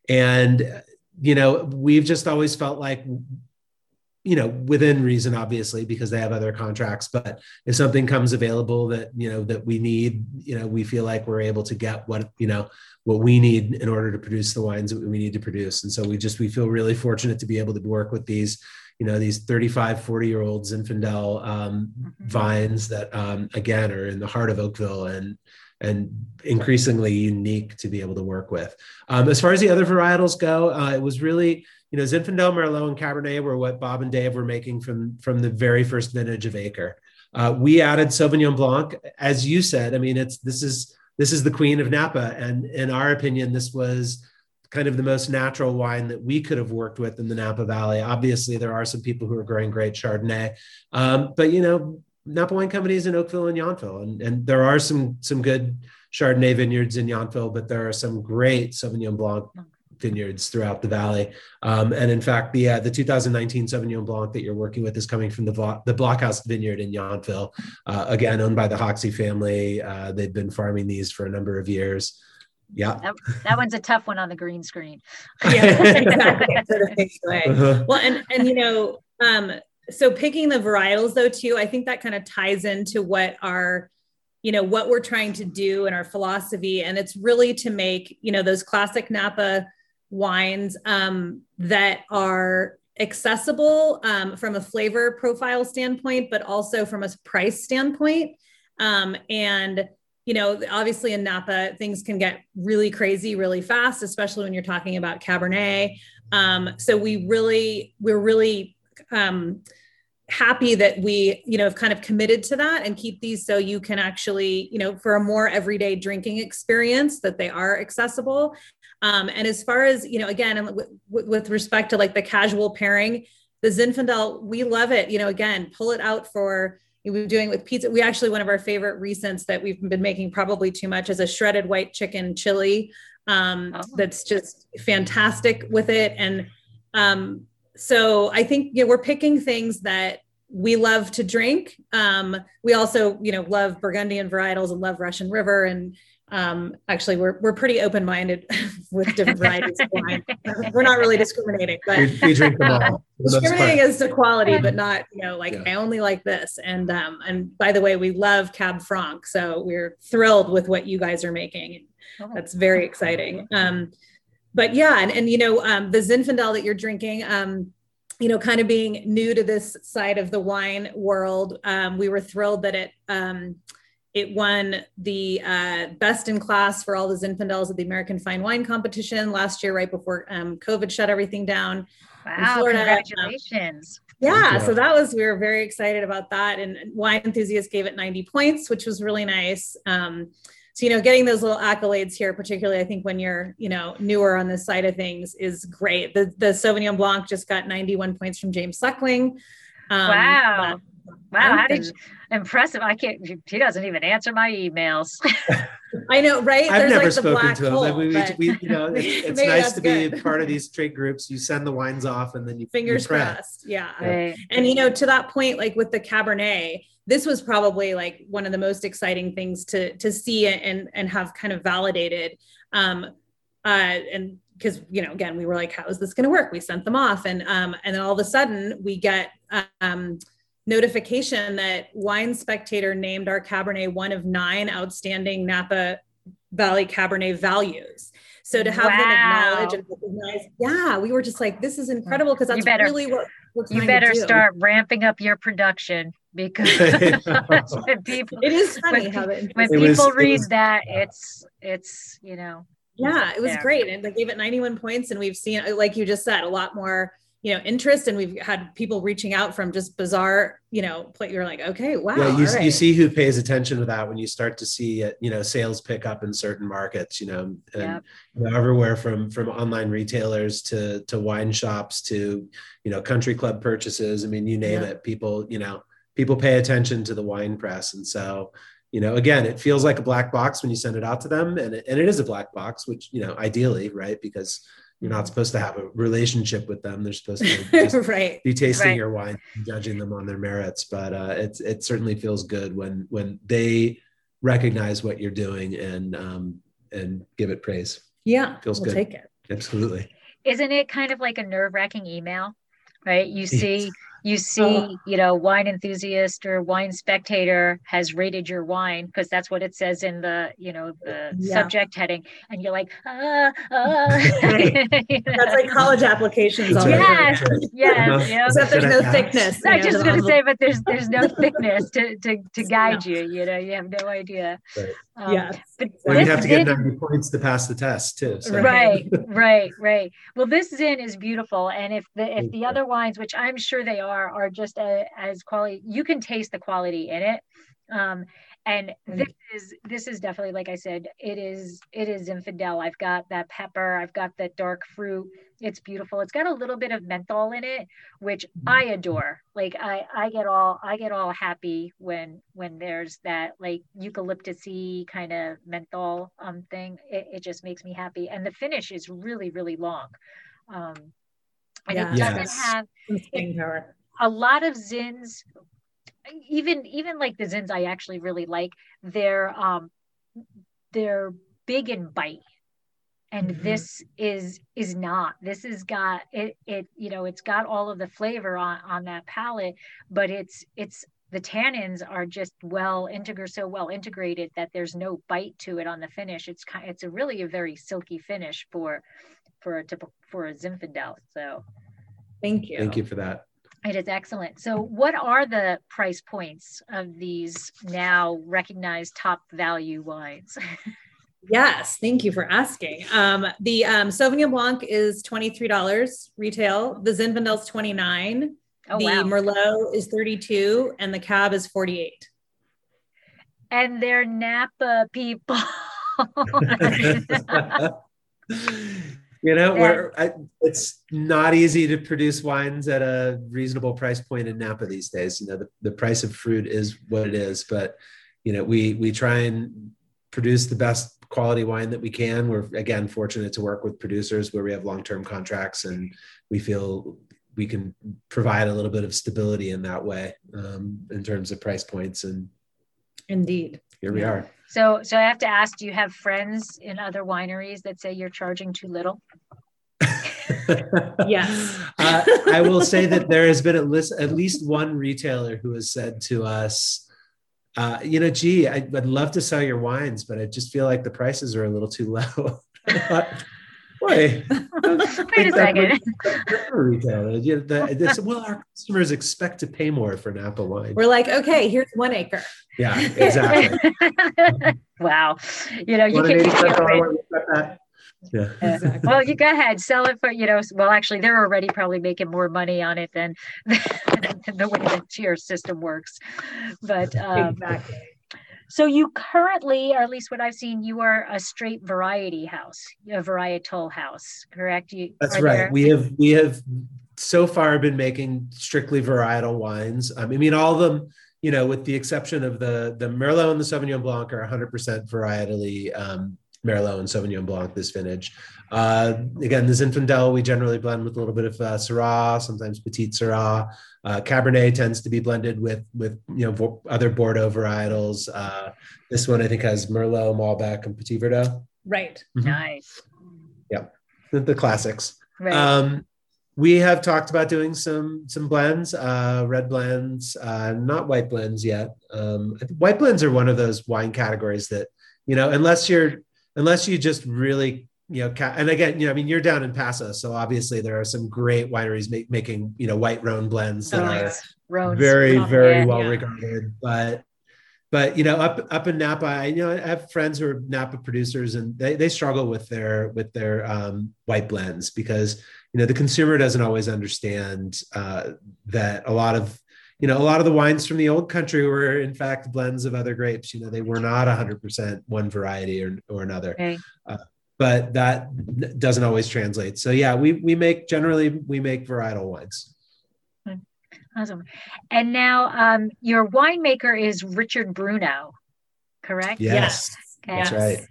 And, you know, we've just always felt like, you know, within reason, obviously, because they have other contracts, but if something comes available that, you know, that we need, you know, we feel like we're able to get what, you know, what we need in order to produce the wines that we need to produce. And so we feel really fortunate to be able to work with these, you know, these 35, 40-year-old Zinfandel vines that, again, are in the heart of Oakville and increasingly unique to be able to work with. As far as the other varietals go, it was really, you know, Zinfandel, Merlot, and Cabernet were what Bob and Dave were making from the very first vintage of Acre. We added Sauvignon Blanc, as you said. I mean, this is the queen of Napa, and in our opinion, this was kind of the most natural wine that we could have worked with in the Napa Valley. Obviously, there are some people who are growing great Chardonnay, but you know, Napa Wine Company is in Oakville and Yountville, and there are some good Chardonnay vineyards in Yountville, but there are some great Sauvignon Blanc vineyards throughout the valley. And in fact, the 2019 Sauvignon Blanc that you're working with is coming from the Blockhouse Vineyard in Yountville, again, owned by the Hoxie family. They've been farming these for a number of years. Yeah. That one's a tough one on the green screen. Well, and you know, so picking the varietals though, too, I think that kind of ties into what our, you know, what we're trying to do and our philosophy. And it's really to make, you know, those classic Napa wines that are accessible from a flavor profile standpoint, but also from a price standpoint. And, you know, obviously in Napa, things can get really crazy really fast, especially when you're talking about Cabernet. So we're really happy that we, you know, have kind of committed to that and keep these so you can actually, you know, for a more everyday drinking experience that they are accessible. And as far as, you know, again, with respect to like the casual pairing, the Zinfandel, we love it. You know, again, pull it out for, we were doing it with pizza. We actually, one of our favorite recents that we've been making probably too much is a shredded white chicken chili. That's just fantastic with it. And so I think, you know, we're picking things that we love to drink. We also, you know, love Burgundian varietals and love Russian River. And actually we're pretty open-minded with different varieties of wine. We're not really discriminating, but we drink them all. Discriminating is the quality, but not, you know, like, yeah, I only like this. And by the way, we love Cab Franc. So we're thrilled with what you guys are making. That's very exciting. But yeah, and you know, the Zinfandel that you're drinking, you know, kind of being new to this side of the wine world, we were thrilled that it won the best in class for all the Zinfandels at the American Fine Wine Competition last year, right before COVID shut everything down. Wow, congratulations. Yeah, so we were very excited about that. And Wine Enthusiast gave it 90 points, which was really nice. So, you know, getting those little accolades here, particularly, I think when you're, you know, newer on this side of things, is great. The Sauvignon Blanc just got 91 points from James Suckling. Wow. How did you, impressive. I can't, he doesn't even answer my emails. I know, right? I've never spoken to him. Like we, you know, it's nice to be part of these trade groups. You send the wines off and then you fingers crossed. Yeah. Right. And, you know, to that point, like with the Cabernet, this was probably like one of the most exciting things to see and have kind of validated. And because, you know, again, we were like, how is this going to work? We sent them off. And then all of a sudden we get notification that Wine Spectator named our Cabernet one of 9 outstanding Napa Valley Cabernet values. So to have them acknowledge and recognize, we were just like, this is incredible, because that's really what we're trying to do. You better start ramping up your production, because when people read that, it's it was great. And they gave it 91 points. And we've seen, like you just said, a lot more, interest. And we've had people reaching out from just bizarre, you're like, okay, wow. Yeah, you see who pays attention to that when you start to see, sales pick up in certain markets, and everywhere from online retailers to wine shops to, country club purchases. I mean, you name it, people pay attention to the wine press. And so, again, it feels like a black box when you send it out to them, and it is a black box, which, ideally, right? Because you're not supposed to have a relationship with them. They're supposed to just be tasting your wine and judging them on their merits. But it certainly feels good when they recognize what you're doing and give it praise. Yeah, feels good. Take it. Absolutely. Isn't it kind of like a nerve-wracking email, right? You see, wine enthusiast or wine spectator has rated your wine, because that's what it says in the, the subject heading. And you're like, That's like college applications. Yes. Except there's no thickness. I was just going to say, but there's no thickness to guide you, you have no idea. Right. But you have to get 90 points to pass the test too. So. Right. Well, this Zin is beautiful. And if the other wines, which I'm sure they are just as quality, you can taste the quality in it, and this is definitely, like I said, it is Zinfandel. I've got that pepper, I've got that dark fruit. It's beautiful. It's got a little bit of menthol in it, which I adore. Like I get all happy when there's that like eucalyptusy kind of menthol thing. It just makes me happy, and the finish is really, really long. And it doesn't have a lot of Zins, even like the Zins I actually really like, they're big and bite. And it's got all of the flavor on that palate, but it's the tannins are just so well integrated that there's no bite to it on the finish. It's a very silky finish for a Zinfandel. So thank you. Thank you for that. It is excellent. So what are the price points of these now recognized top value wines? Yes. Thank you for asking. The Sauvignon Blanc is $23 retail. The Zinfandel is $29. Merlot is $32 and the Cab is $48. And they're Napa people. It's not easy to produce wines at a reasonable price point in Napa these days. The price of fruit is what it is, but we try and produce the best quality wine that we can. We're again fortunate to work with producers where we have long-term contracts, and we feel we can provide a little bit of stability in that way in terms of price points. And indeed, here we are. So I have to ask, do you have friends in other wineries that say you're charging too little? Yes. I will say that there has been at least one retailer who has said to us, gee, I'd love to sell your wines, but I just feel like the prices are a little too low. Wait a second. Our customers expect to pay more for Napa wine. We're like, okay, here's 1 acre. Yeah, exactly. Wow. You can get yeah. Exactly. Well, you go ahead, sell it for, well, actually they're already probably making more money on it than the way the tier system works. But exactly. So you currently, or at least what I've seen, you are a straight variety house, a varietal house, correct? That's right. We have so far been making strictly varietal wines. All of them, with the exception of the Merlot and the Sauvignon Blanc are 100% varietally Merlot and Sauvignon Blanc this vintage. Again, the Zinfandel, we generally blend with a little bit of Syrah, sometimes Petite Syrah. Cabernet tends to be blended with other Bordeaux varietals. This one I think has Merlot, Malbec, and Petit Verdot. Right. Mm-hmm. Nice. Yeah, the classics. Right. We have talked about doing some blends, red blends, not white blends yet. White blends are one of those wine categories that, unless you're unless you just really, and again, I mean, you're down in Paso, so obviously there are some great wineries making, white Rhone blends that are very well regarded, but up in Napa, I have friends who are Napa producers, and they struggle with their white blends because, the consumer doesn't always understand that a lot of the wines from the old country were in fact blends of other grapes. They were not 100% one variety or another, okay. But that doesn't always translate. So yeah, we make varietal wines. Awesome. And now your winemaker is Richard Bruno, correct? Yes. That's right.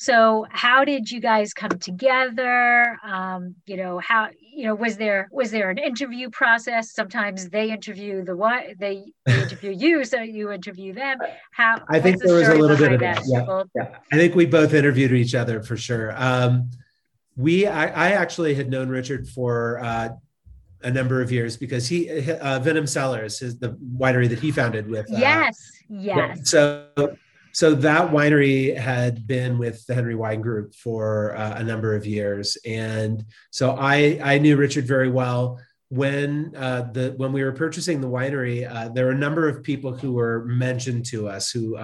So how did you guys come together? Was there an interview process? Sometimes they interview they interview you, so you interview them. I think there was a little bit of that. Yeah. I think we both interviewed each other for sure. I actually had known Richard for a number of years because he, Venom Cellars, is the winery that he founded with. Yes. So that winery had been with the Henry Wine Group for a number of years. And so I knew Richard very well. When we were purchasing the winery, there were a number of people who were mentioned to us who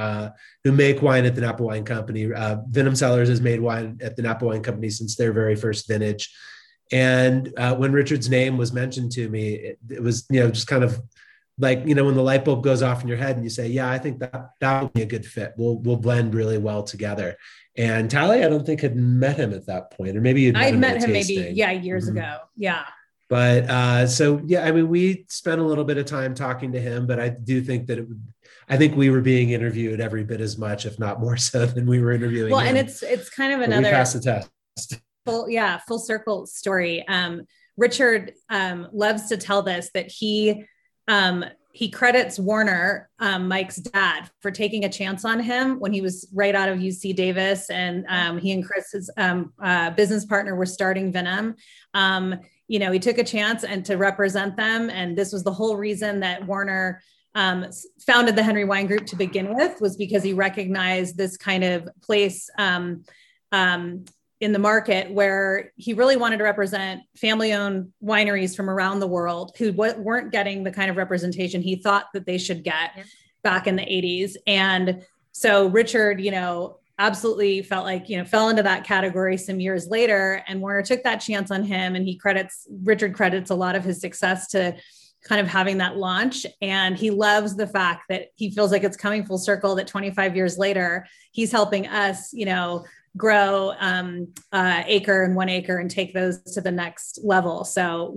make wine at the Napa Wine Company. Venom Cellars has made wine at the Napa Wine Company since their very first vintage. And when Richard's name was mentioned to me, it was, just kind of like, when the light bulb goes off in your head and you say, yeah, I think that would be a good fit. We'll blend really well together. And Tally, I don't think had met him at that point, or maybe years mm-hmm. ago. Yeah. But we spent a little bit of time talking to him, but I do think that I think we were being interviewed every bit as much, if not more so, than we were interviewing him. And it's kind of another, we passed the test. Full circle story. Richard loves to tell this, that he credits Warner, Mike's dad, for taking a chance on him when he was right out of UC Davis, and he and Chris, his business partner, were starting Venom. He took a chance and to represent them, and this was the whole reason that Warner founded the Henry Wine Group to begin with, was because he recognized this kind of place in the market where he really wanted to represent family-owned wineries from around the world who weren't getting the kind of representation he thought that they should get back in the 80s. And so Richard, absolutely felt like, fell into that category some years later, and Warner took that chance on him. And Richard credits a lot of his success to kind of having that launch. And he loves the fact that he feels like it's coming full circle, that 25 years later, he's helping us, grow Acre and One Acre and take those to the next level. So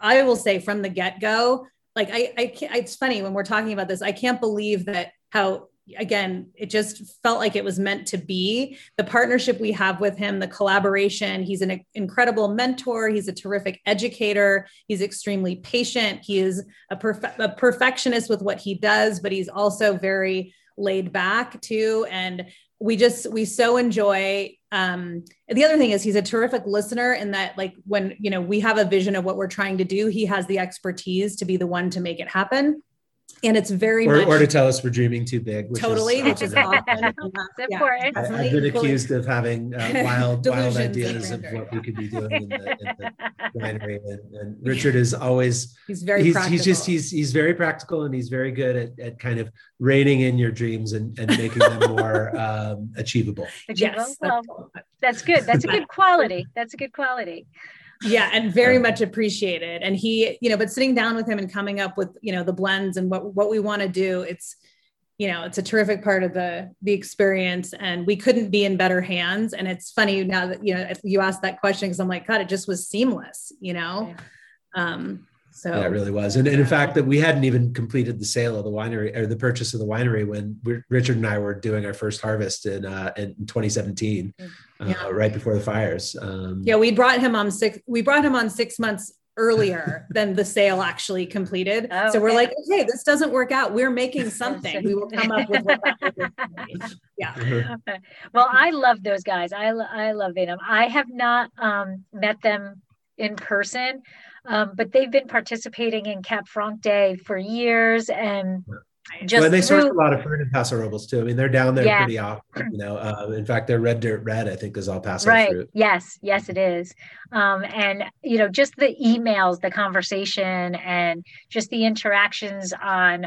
I will say from the get-go, like it's funny when we're talking about this, I can't believe that how, again, it just felt like it was meant to be. The partnership we have with him, the collaboration, he's an incredible mentor. He's a terrific educator. He's extremely patient. He is a perfectionist with what he does, but he's also very laid back too. And we so enjoy, the other thing is he's a terrific listener, in that, like, when, we have a vision of what we're trying to do, he has the expertise to be the one to make it happen. And it's very much, or to tell us we're dreaming too big. Which is often, important. I've been accused of having wild ideas of what we could be doing in the winery. And Richard is always, he's very practical, and he's very good at kind of reining in your dreams and making them more achievable. Yes, well, that's good. That's a good quality. Yeah. And very much appreciated. And he, but sitting down with him and coming up with, the blends and what we want to do, it's, it's a terrific part of the experience, and we couldn't be in better hands. And it's funny now that, if you asked that question, because I'm like, God, it just was seamless, it really was. And in fact, that we hadn't even completed the sale of the winery, or the purchase of the winery, when Richard and I were doing our first harvest in 2017, right before the fires. We brought him on 6 months earlier than the sale actually completed. Oh, so we're like, okay, this doesn't work out. We're making something. We will come up with what that is. Yeah. Okay. Well, I love those guys. I love Venom. I have not met them in person. But they've been participating in Cap Franc Day for years, and They source a lot of fruit in Paso Robles too. I mean, they're down there pretty often, you know. In fact, their Red Dirt Red, I think, is all Paso fruit. Yes, it is. And, you know, just the emails, the conversation, and just the interactions on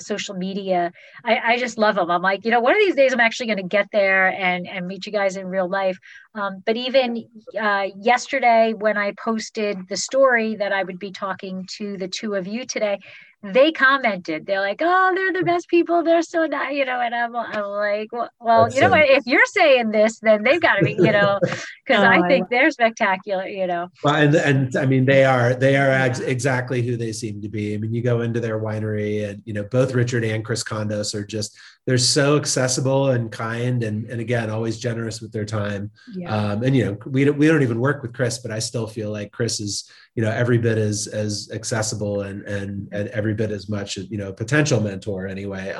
social media. I just love them. I'm like, you know, one of these days I'm actually going to get there and meet you guys in real life. But even yesterday when I posted the story that I would be talking to the two of you today, they commented, they're like, oh, they're the best people. They're so nice, you know, and I'm like, well you know what, if you're saying this, then they've got to be, you know, because I think they're spectacular, you know. Well, and I mean, they are exactly who they seem to be. I mean, you go into their winery and, you know, both Richard and Chris Condos are just, they're so accessible and kind, and again, always generous with their time. Yeah. And, you know, we don't even work with Chris, but I still feel like Chris is, you know, every bit as accessible and every bit as much, you know, potential mentor anyway,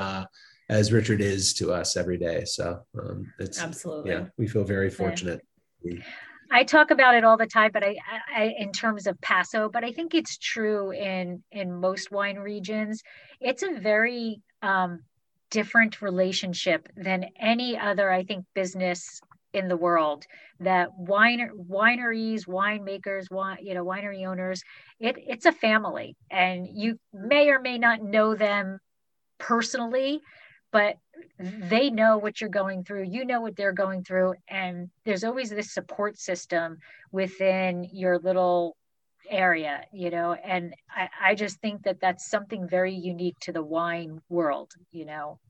as Richard is to us every day. So it's absolutely, yeah, we feel very fortunate. Yeah. I talk about it all the time, but I in terms of Paso, but I think it's true in most wine regions. It's a very different relationship than any other, I think, business in the world, that wineries, winemakers, winery owners, it's a family, and you may or may not know them personally, but they know what you're going through, you know what they're going through. And there's always this support system within your little area, you know, and I just think that that's something very unique to the wine world, you know.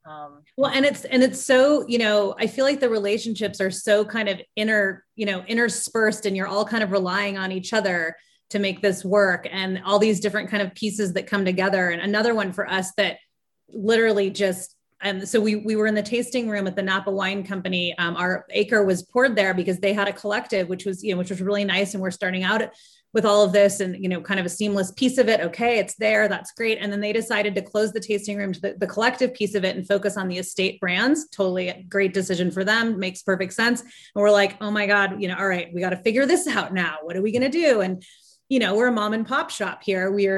Well, and it's so, you know, I feel like the relationships are so kind of interspersed, and you're all kind of relying on each other to make this work, and all these different kind of pieces that come together. And another one for us that literally just, and so we were in the tasting room at the Napa Wine Company. Our acre was poured there because they had a collective, which was really nice. And we're starting out with all of this and, you know, kind of a seamless piece of it. Okay, it's there. That's great. And then they decided to close the tasting room to the collective piece of it and focus on the estate brands. Totally a great decision for them. Makes perfect sense. And we're like, oh my God, you know, all right, we got to figure this out now. What are we going to do? And, you know, we're a mom and pop shop here. We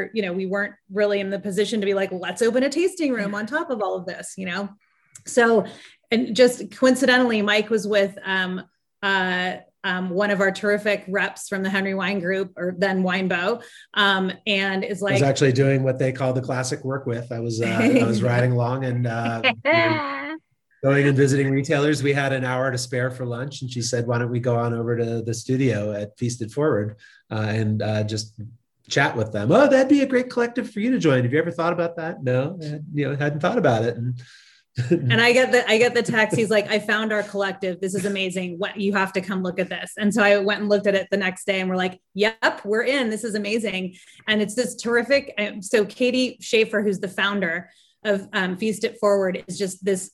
weren't really in the position to be like, let's open a tasting room on top of all of this, you know? So, and just coincidentally, Mike was with, one of our terrific reps from the Henry Wine Group, or then Winebow, and is like, I was actually doing what they call the classic work with. I was riding along and going and visiting retailers. We had an hour to spare for lunch, and she said, "Why don't we go on over to the studio at Feast It Forward and just chat with them? Oh, that'd be a great collective for you to join. Have you ever thought about that? No, hadn't thought about it." And I get the text. He's like, I found our collective. This is amazing. What, you have to come look at this. And so I went and looked at it the next day, and we're like, yep, we're in, this is amazing. And it's this terrific. So Katie Schaefer, who's the founder of Feast It Forward, is just this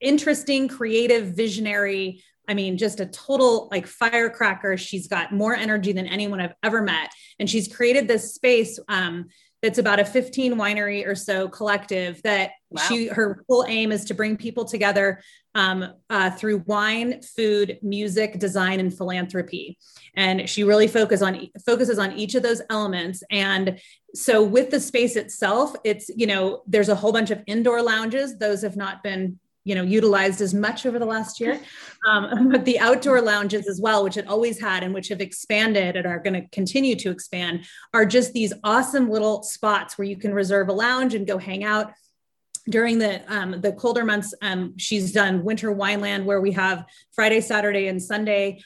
interesting, creative, visionary, I mean, just a total like firecracker. She's got more energy than anyone I've ever met. And she's created this space, it's about a 15 winery or so collective that her whole aim is to bring people together through wine, food, music, design, and philanthropy. And she really focuses on each of those elements. And so with the space itself, it's, you know, there's a whole bunch of indoor lounges. Those have not been, you know, utilized as much over the last year, but the outdoor lounges as well, which it always had and which have expanded and are going to continue to expand, are just these awesome little spots where you can reserve a lounge and go hang out during the colder months. She's done Winter Wineland, where we have Friday, Saturday, and Sunday,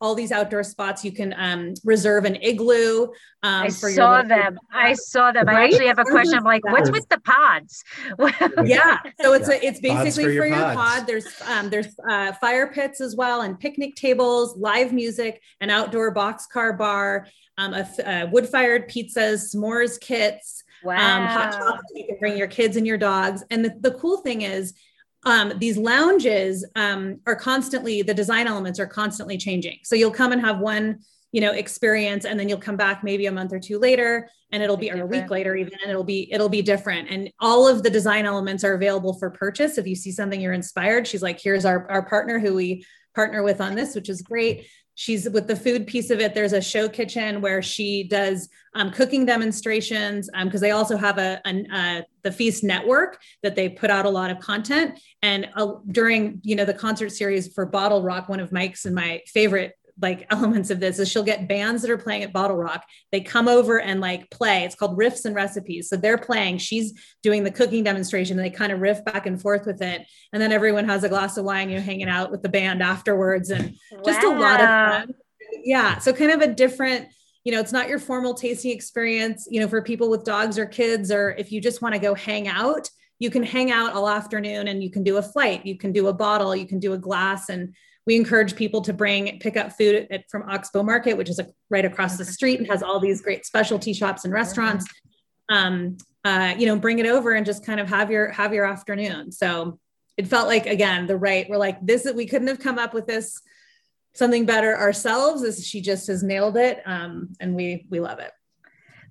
all these outdoor spots. You can reserve an igloo. I saw them. Right? I actually have a question. I'm like, what's with the pods? Yeah. So it's basically for your pod. There's fire pits as well, and picnic tables, live music, an outdoor boxcar bar, wood-fired pizzas, s'mores kits. Wow. Hot chocolate. You can bring your kids and your dogs. And the cool thing is, these lounges the design elements are constantly changing. So you'll come and have one, you know, experience, and then you'll come back maybe a month or two later, and a week later even, and it'll be different. And all of the design elements are available for purchase. If you see something you're inspired, she's like, here's our partner who we partner with on this, which is great. She's with the food piece of it. There's a show kitchen where she does cooking demonstrations because they also have the Feast Network that they put out a lot of content. And during the concert series for Bottle Rock, one of Mike's and my favorite elements of this is she'll get bands that are playing at Bottle Rock. They come over and play. It's called Riffs and Recipes. So they're playing, she's doing the cooking demonstration, and they kind of riff back and forth with it. And then everyone has a glass of wine, hanging out with the band afterwards, and just a lot of fun. Yeah. So kind of a different, it's not your formal tasting experience, for people with dogs or kids, or if you just want to go hang out, you can hang out all afternoon and you can do a flight, you can do a bottle, you can do a glass. And we encourage people to pick up food from Oxbow Market, which is right across the street and has all these great specialty shops and restaurants. Bring it over and just kind of have your afternoon. So it felt like, again, we couldn't have come up with something better ourselves. She just has nailed it. And we love it.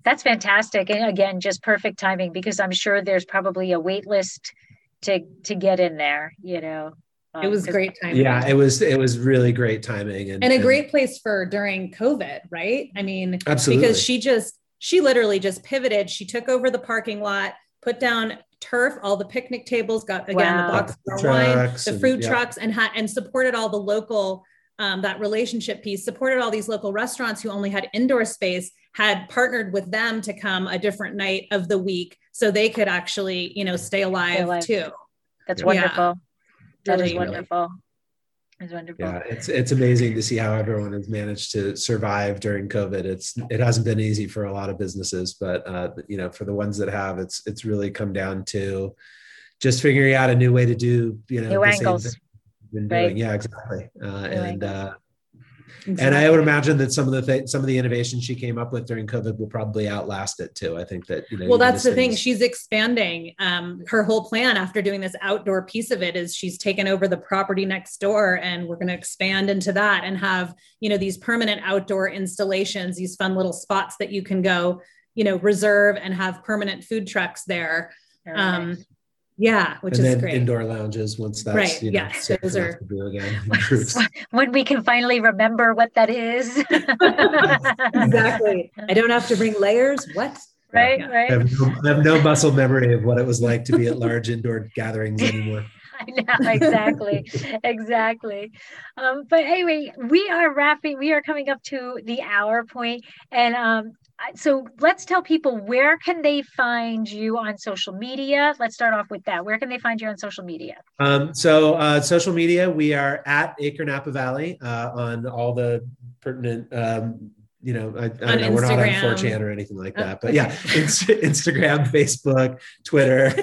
That's fantastic. And again, just perfect timing, because I'm sure there's probably a wait list to get in there, It was great timing. Yeah, it was really great timing. And a great place for during COVID, right? Absolutely. Because she literally just pivoted. She took over the parking lot, put down turf, all the picnic tables, got the box of wine, the food trucks, and supported all the local, that relationship piece, supported all these local restaurants who only had indoor space, had partnered with them to come a different night of the week so they could actually, stay alive, too. That's wonderful. Yeah. That is wonderful. It's wonderful. Yeah, it's amazing to see how everyone has managed to survive during COVID. It hasn't been easy for a lot of businesses, but for the ones that have, it's really come down to just figuring out a new way to do new angles. Been doing. Right. Yeah, exactly. And I would imagine that some of the innovations she came up with during COVID will probably outlast it too. I think that, that's the thing. She's expanding. Her whole plan after doing this outdoor piece of it is she's taken over the property next door, and we're going to expand into that and have, these permanent outdoor installations, these fun little spots that you can go, reserve and have permanent food trucks there. Nice. Yeah, which is great. Indoor lounges once that's right. Yes, those are again, when we can finally remember what that is. Exactly. I don't have to bring layers. What? Right, yeah. Right. I have no muscle memory of what it was like to be at large indoor gatherings anymore. I know, exactly. But anyway, we are coming up to the hour point, and so let's tell people, where can they find you on social media? Let's start off with that. Where can they find you on social media? Social media, we are at Acre Napa Valley on all the pertinent, I don't know, we're not on 4chan or anything like that, but yeah, Instagram, Facebook, Twitter.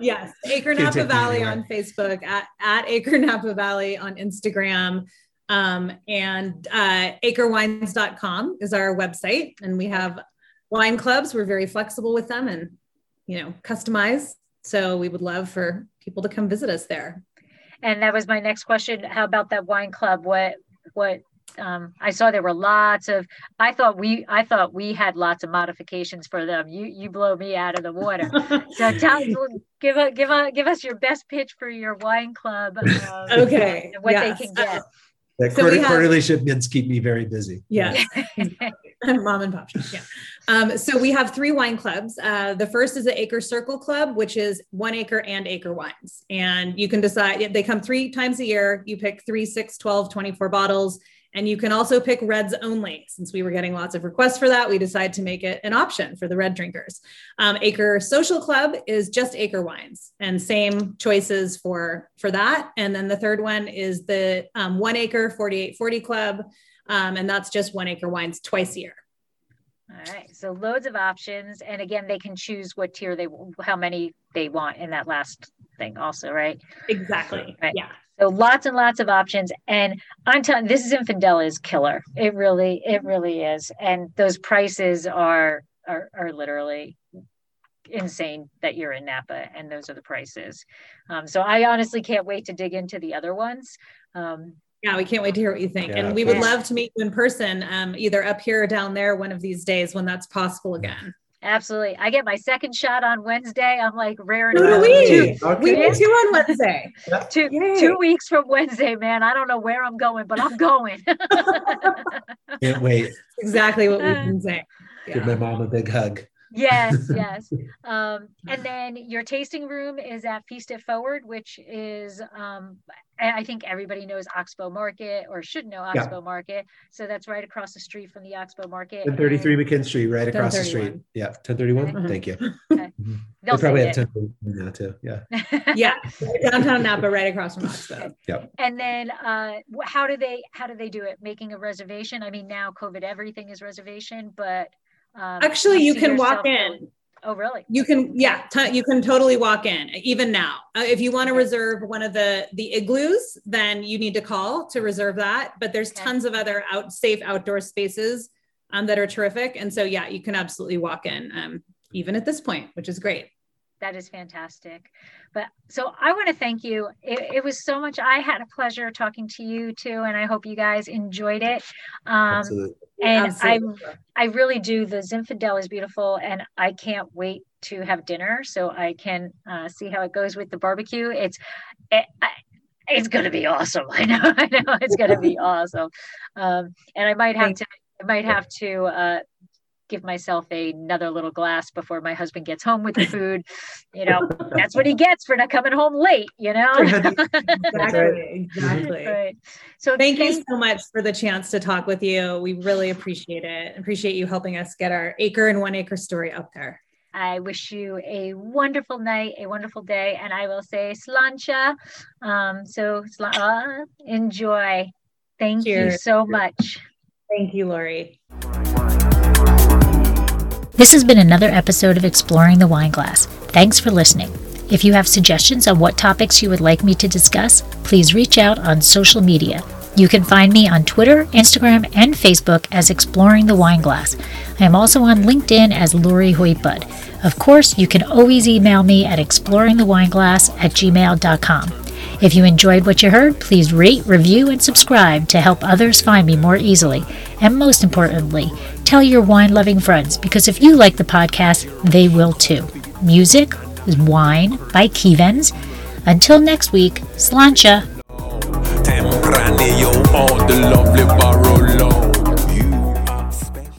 Yes, Acre Napa Valley on Facebook, at Acre Napa Valley on Instagram. And acrewines.com is our website, and we have wine clubs. We're very flexible with them and, customize. So we would love for people to come visit us there. And that was my next question. How about that wine club? What I saw there were I thought we had lots of modifications for them. You blow me out of the water. So give us your best pitch for your wine club. Okay. What they can get. Quarterly shipments keep me very busy. Yeah. Mom and pop shop. Yeah. So we have 3 wine clubs. The first is the Acre Circle Club, which is 1 acre and Acre Wines. And you can decide, they come 3 times a year. You pick 3, 6, 12, 24 bottles. And you can also pick reds only. Since we were getting lots of requests for that, we decided to make it an option for the red drinkers. Acre Social Club is just Acre Wines, and same choices for that. And then the third one is the 1 acre 4840 Club. And that's just 1 acre wines twice a year. All right. So loads of options. And again, they can choose what tier how many they want in that last thing also, right? Exactly. Right. Yeah. So lots and lots of options. And I'm telling you, this Zinfandel is killer. It really is. And those prices are literally insane that you're in Napa, and those are the prices. So I honestly can't wait to dig into the other ones. Yeah, we can't wait to hear what you think. Yeah, and we would love to meet you in person, either up here or down there one of these days when that's possible again. Absolutely. I get my second shot on Wednesday. I'm like raring to go. We did 2 on Wednesday. Yep. 2 weeks from Wednesday, man. I don't know where I'm going, but I'm going. Can't wait. Exactly what we've been saying. Yeah. Give my mom a big hug. Yes, yes. And then your tasting room is at Feast It Forward, which is, I think everybody knows Oxbow Market, or should know Oxbow Market. So that's right across the street from the Oxbow Market. 1033 McKinn Street, right across the street. Yeah, 1031. Okay. Thank you. Okay. They probably have 1031 now too. Yeah. Yeah, downtown Napa, right across from Oxbow. Okay. Yeah. And then, how do they do it? Making a reservation? I mean, now COVID, everything is reservation, but. Actually, you can walk in. Oh, really? You can, you can totally walk in even now. If you want to reserve one of the igloos, then you need to call to reserve that. But there's tons of other safe outdoor spaces that are terrific. And so, you can absolutely walk in even at this point, which is great. That is fantastic. But so I want to thank you. It was so much. I had a pleasure talking to you too. And I hope you guys enjoyed it. Absolutely. And absolutely. I really do. The Zinfandel is beautiful and I can't wait to have dinner so I can see how it goes with the barbecue. It's going to be awesome. I know it's going to be awesome. And I might have to give myself another little glass before my husband gets home with the food. You know, that's what he gets for not coming home late, you know? Exactly. Right. So thank you so much for the chance to talk with you. We really appreciate it. Appreciate you helping us get our acre and 1 acre story up there. I wish you a wonderful night, a wonderful day. And I will say slancha. Enjoy. Thank you so much. Thank you, Lori. This has been another episode of Exploring the Wine Glass. Thanks for listening. If you have suggestions on what topics you would like me to discuss, please reach out on social media. You can find me on Twitter, Instagram, and Facebook as Exploring the Wine Glass. I am also on LinkedIn as Lori Hoyt Budd. Of course, you can always email me at exploringthewineglass@gmail.com. If you enjoyed what you heard, please rate, review, and subscribe to help others find me more easily. And most importantly, tell your wine-loving friends, because if you like the podcast, they will too. Music is Wine by Kevens. Until next week, slancha.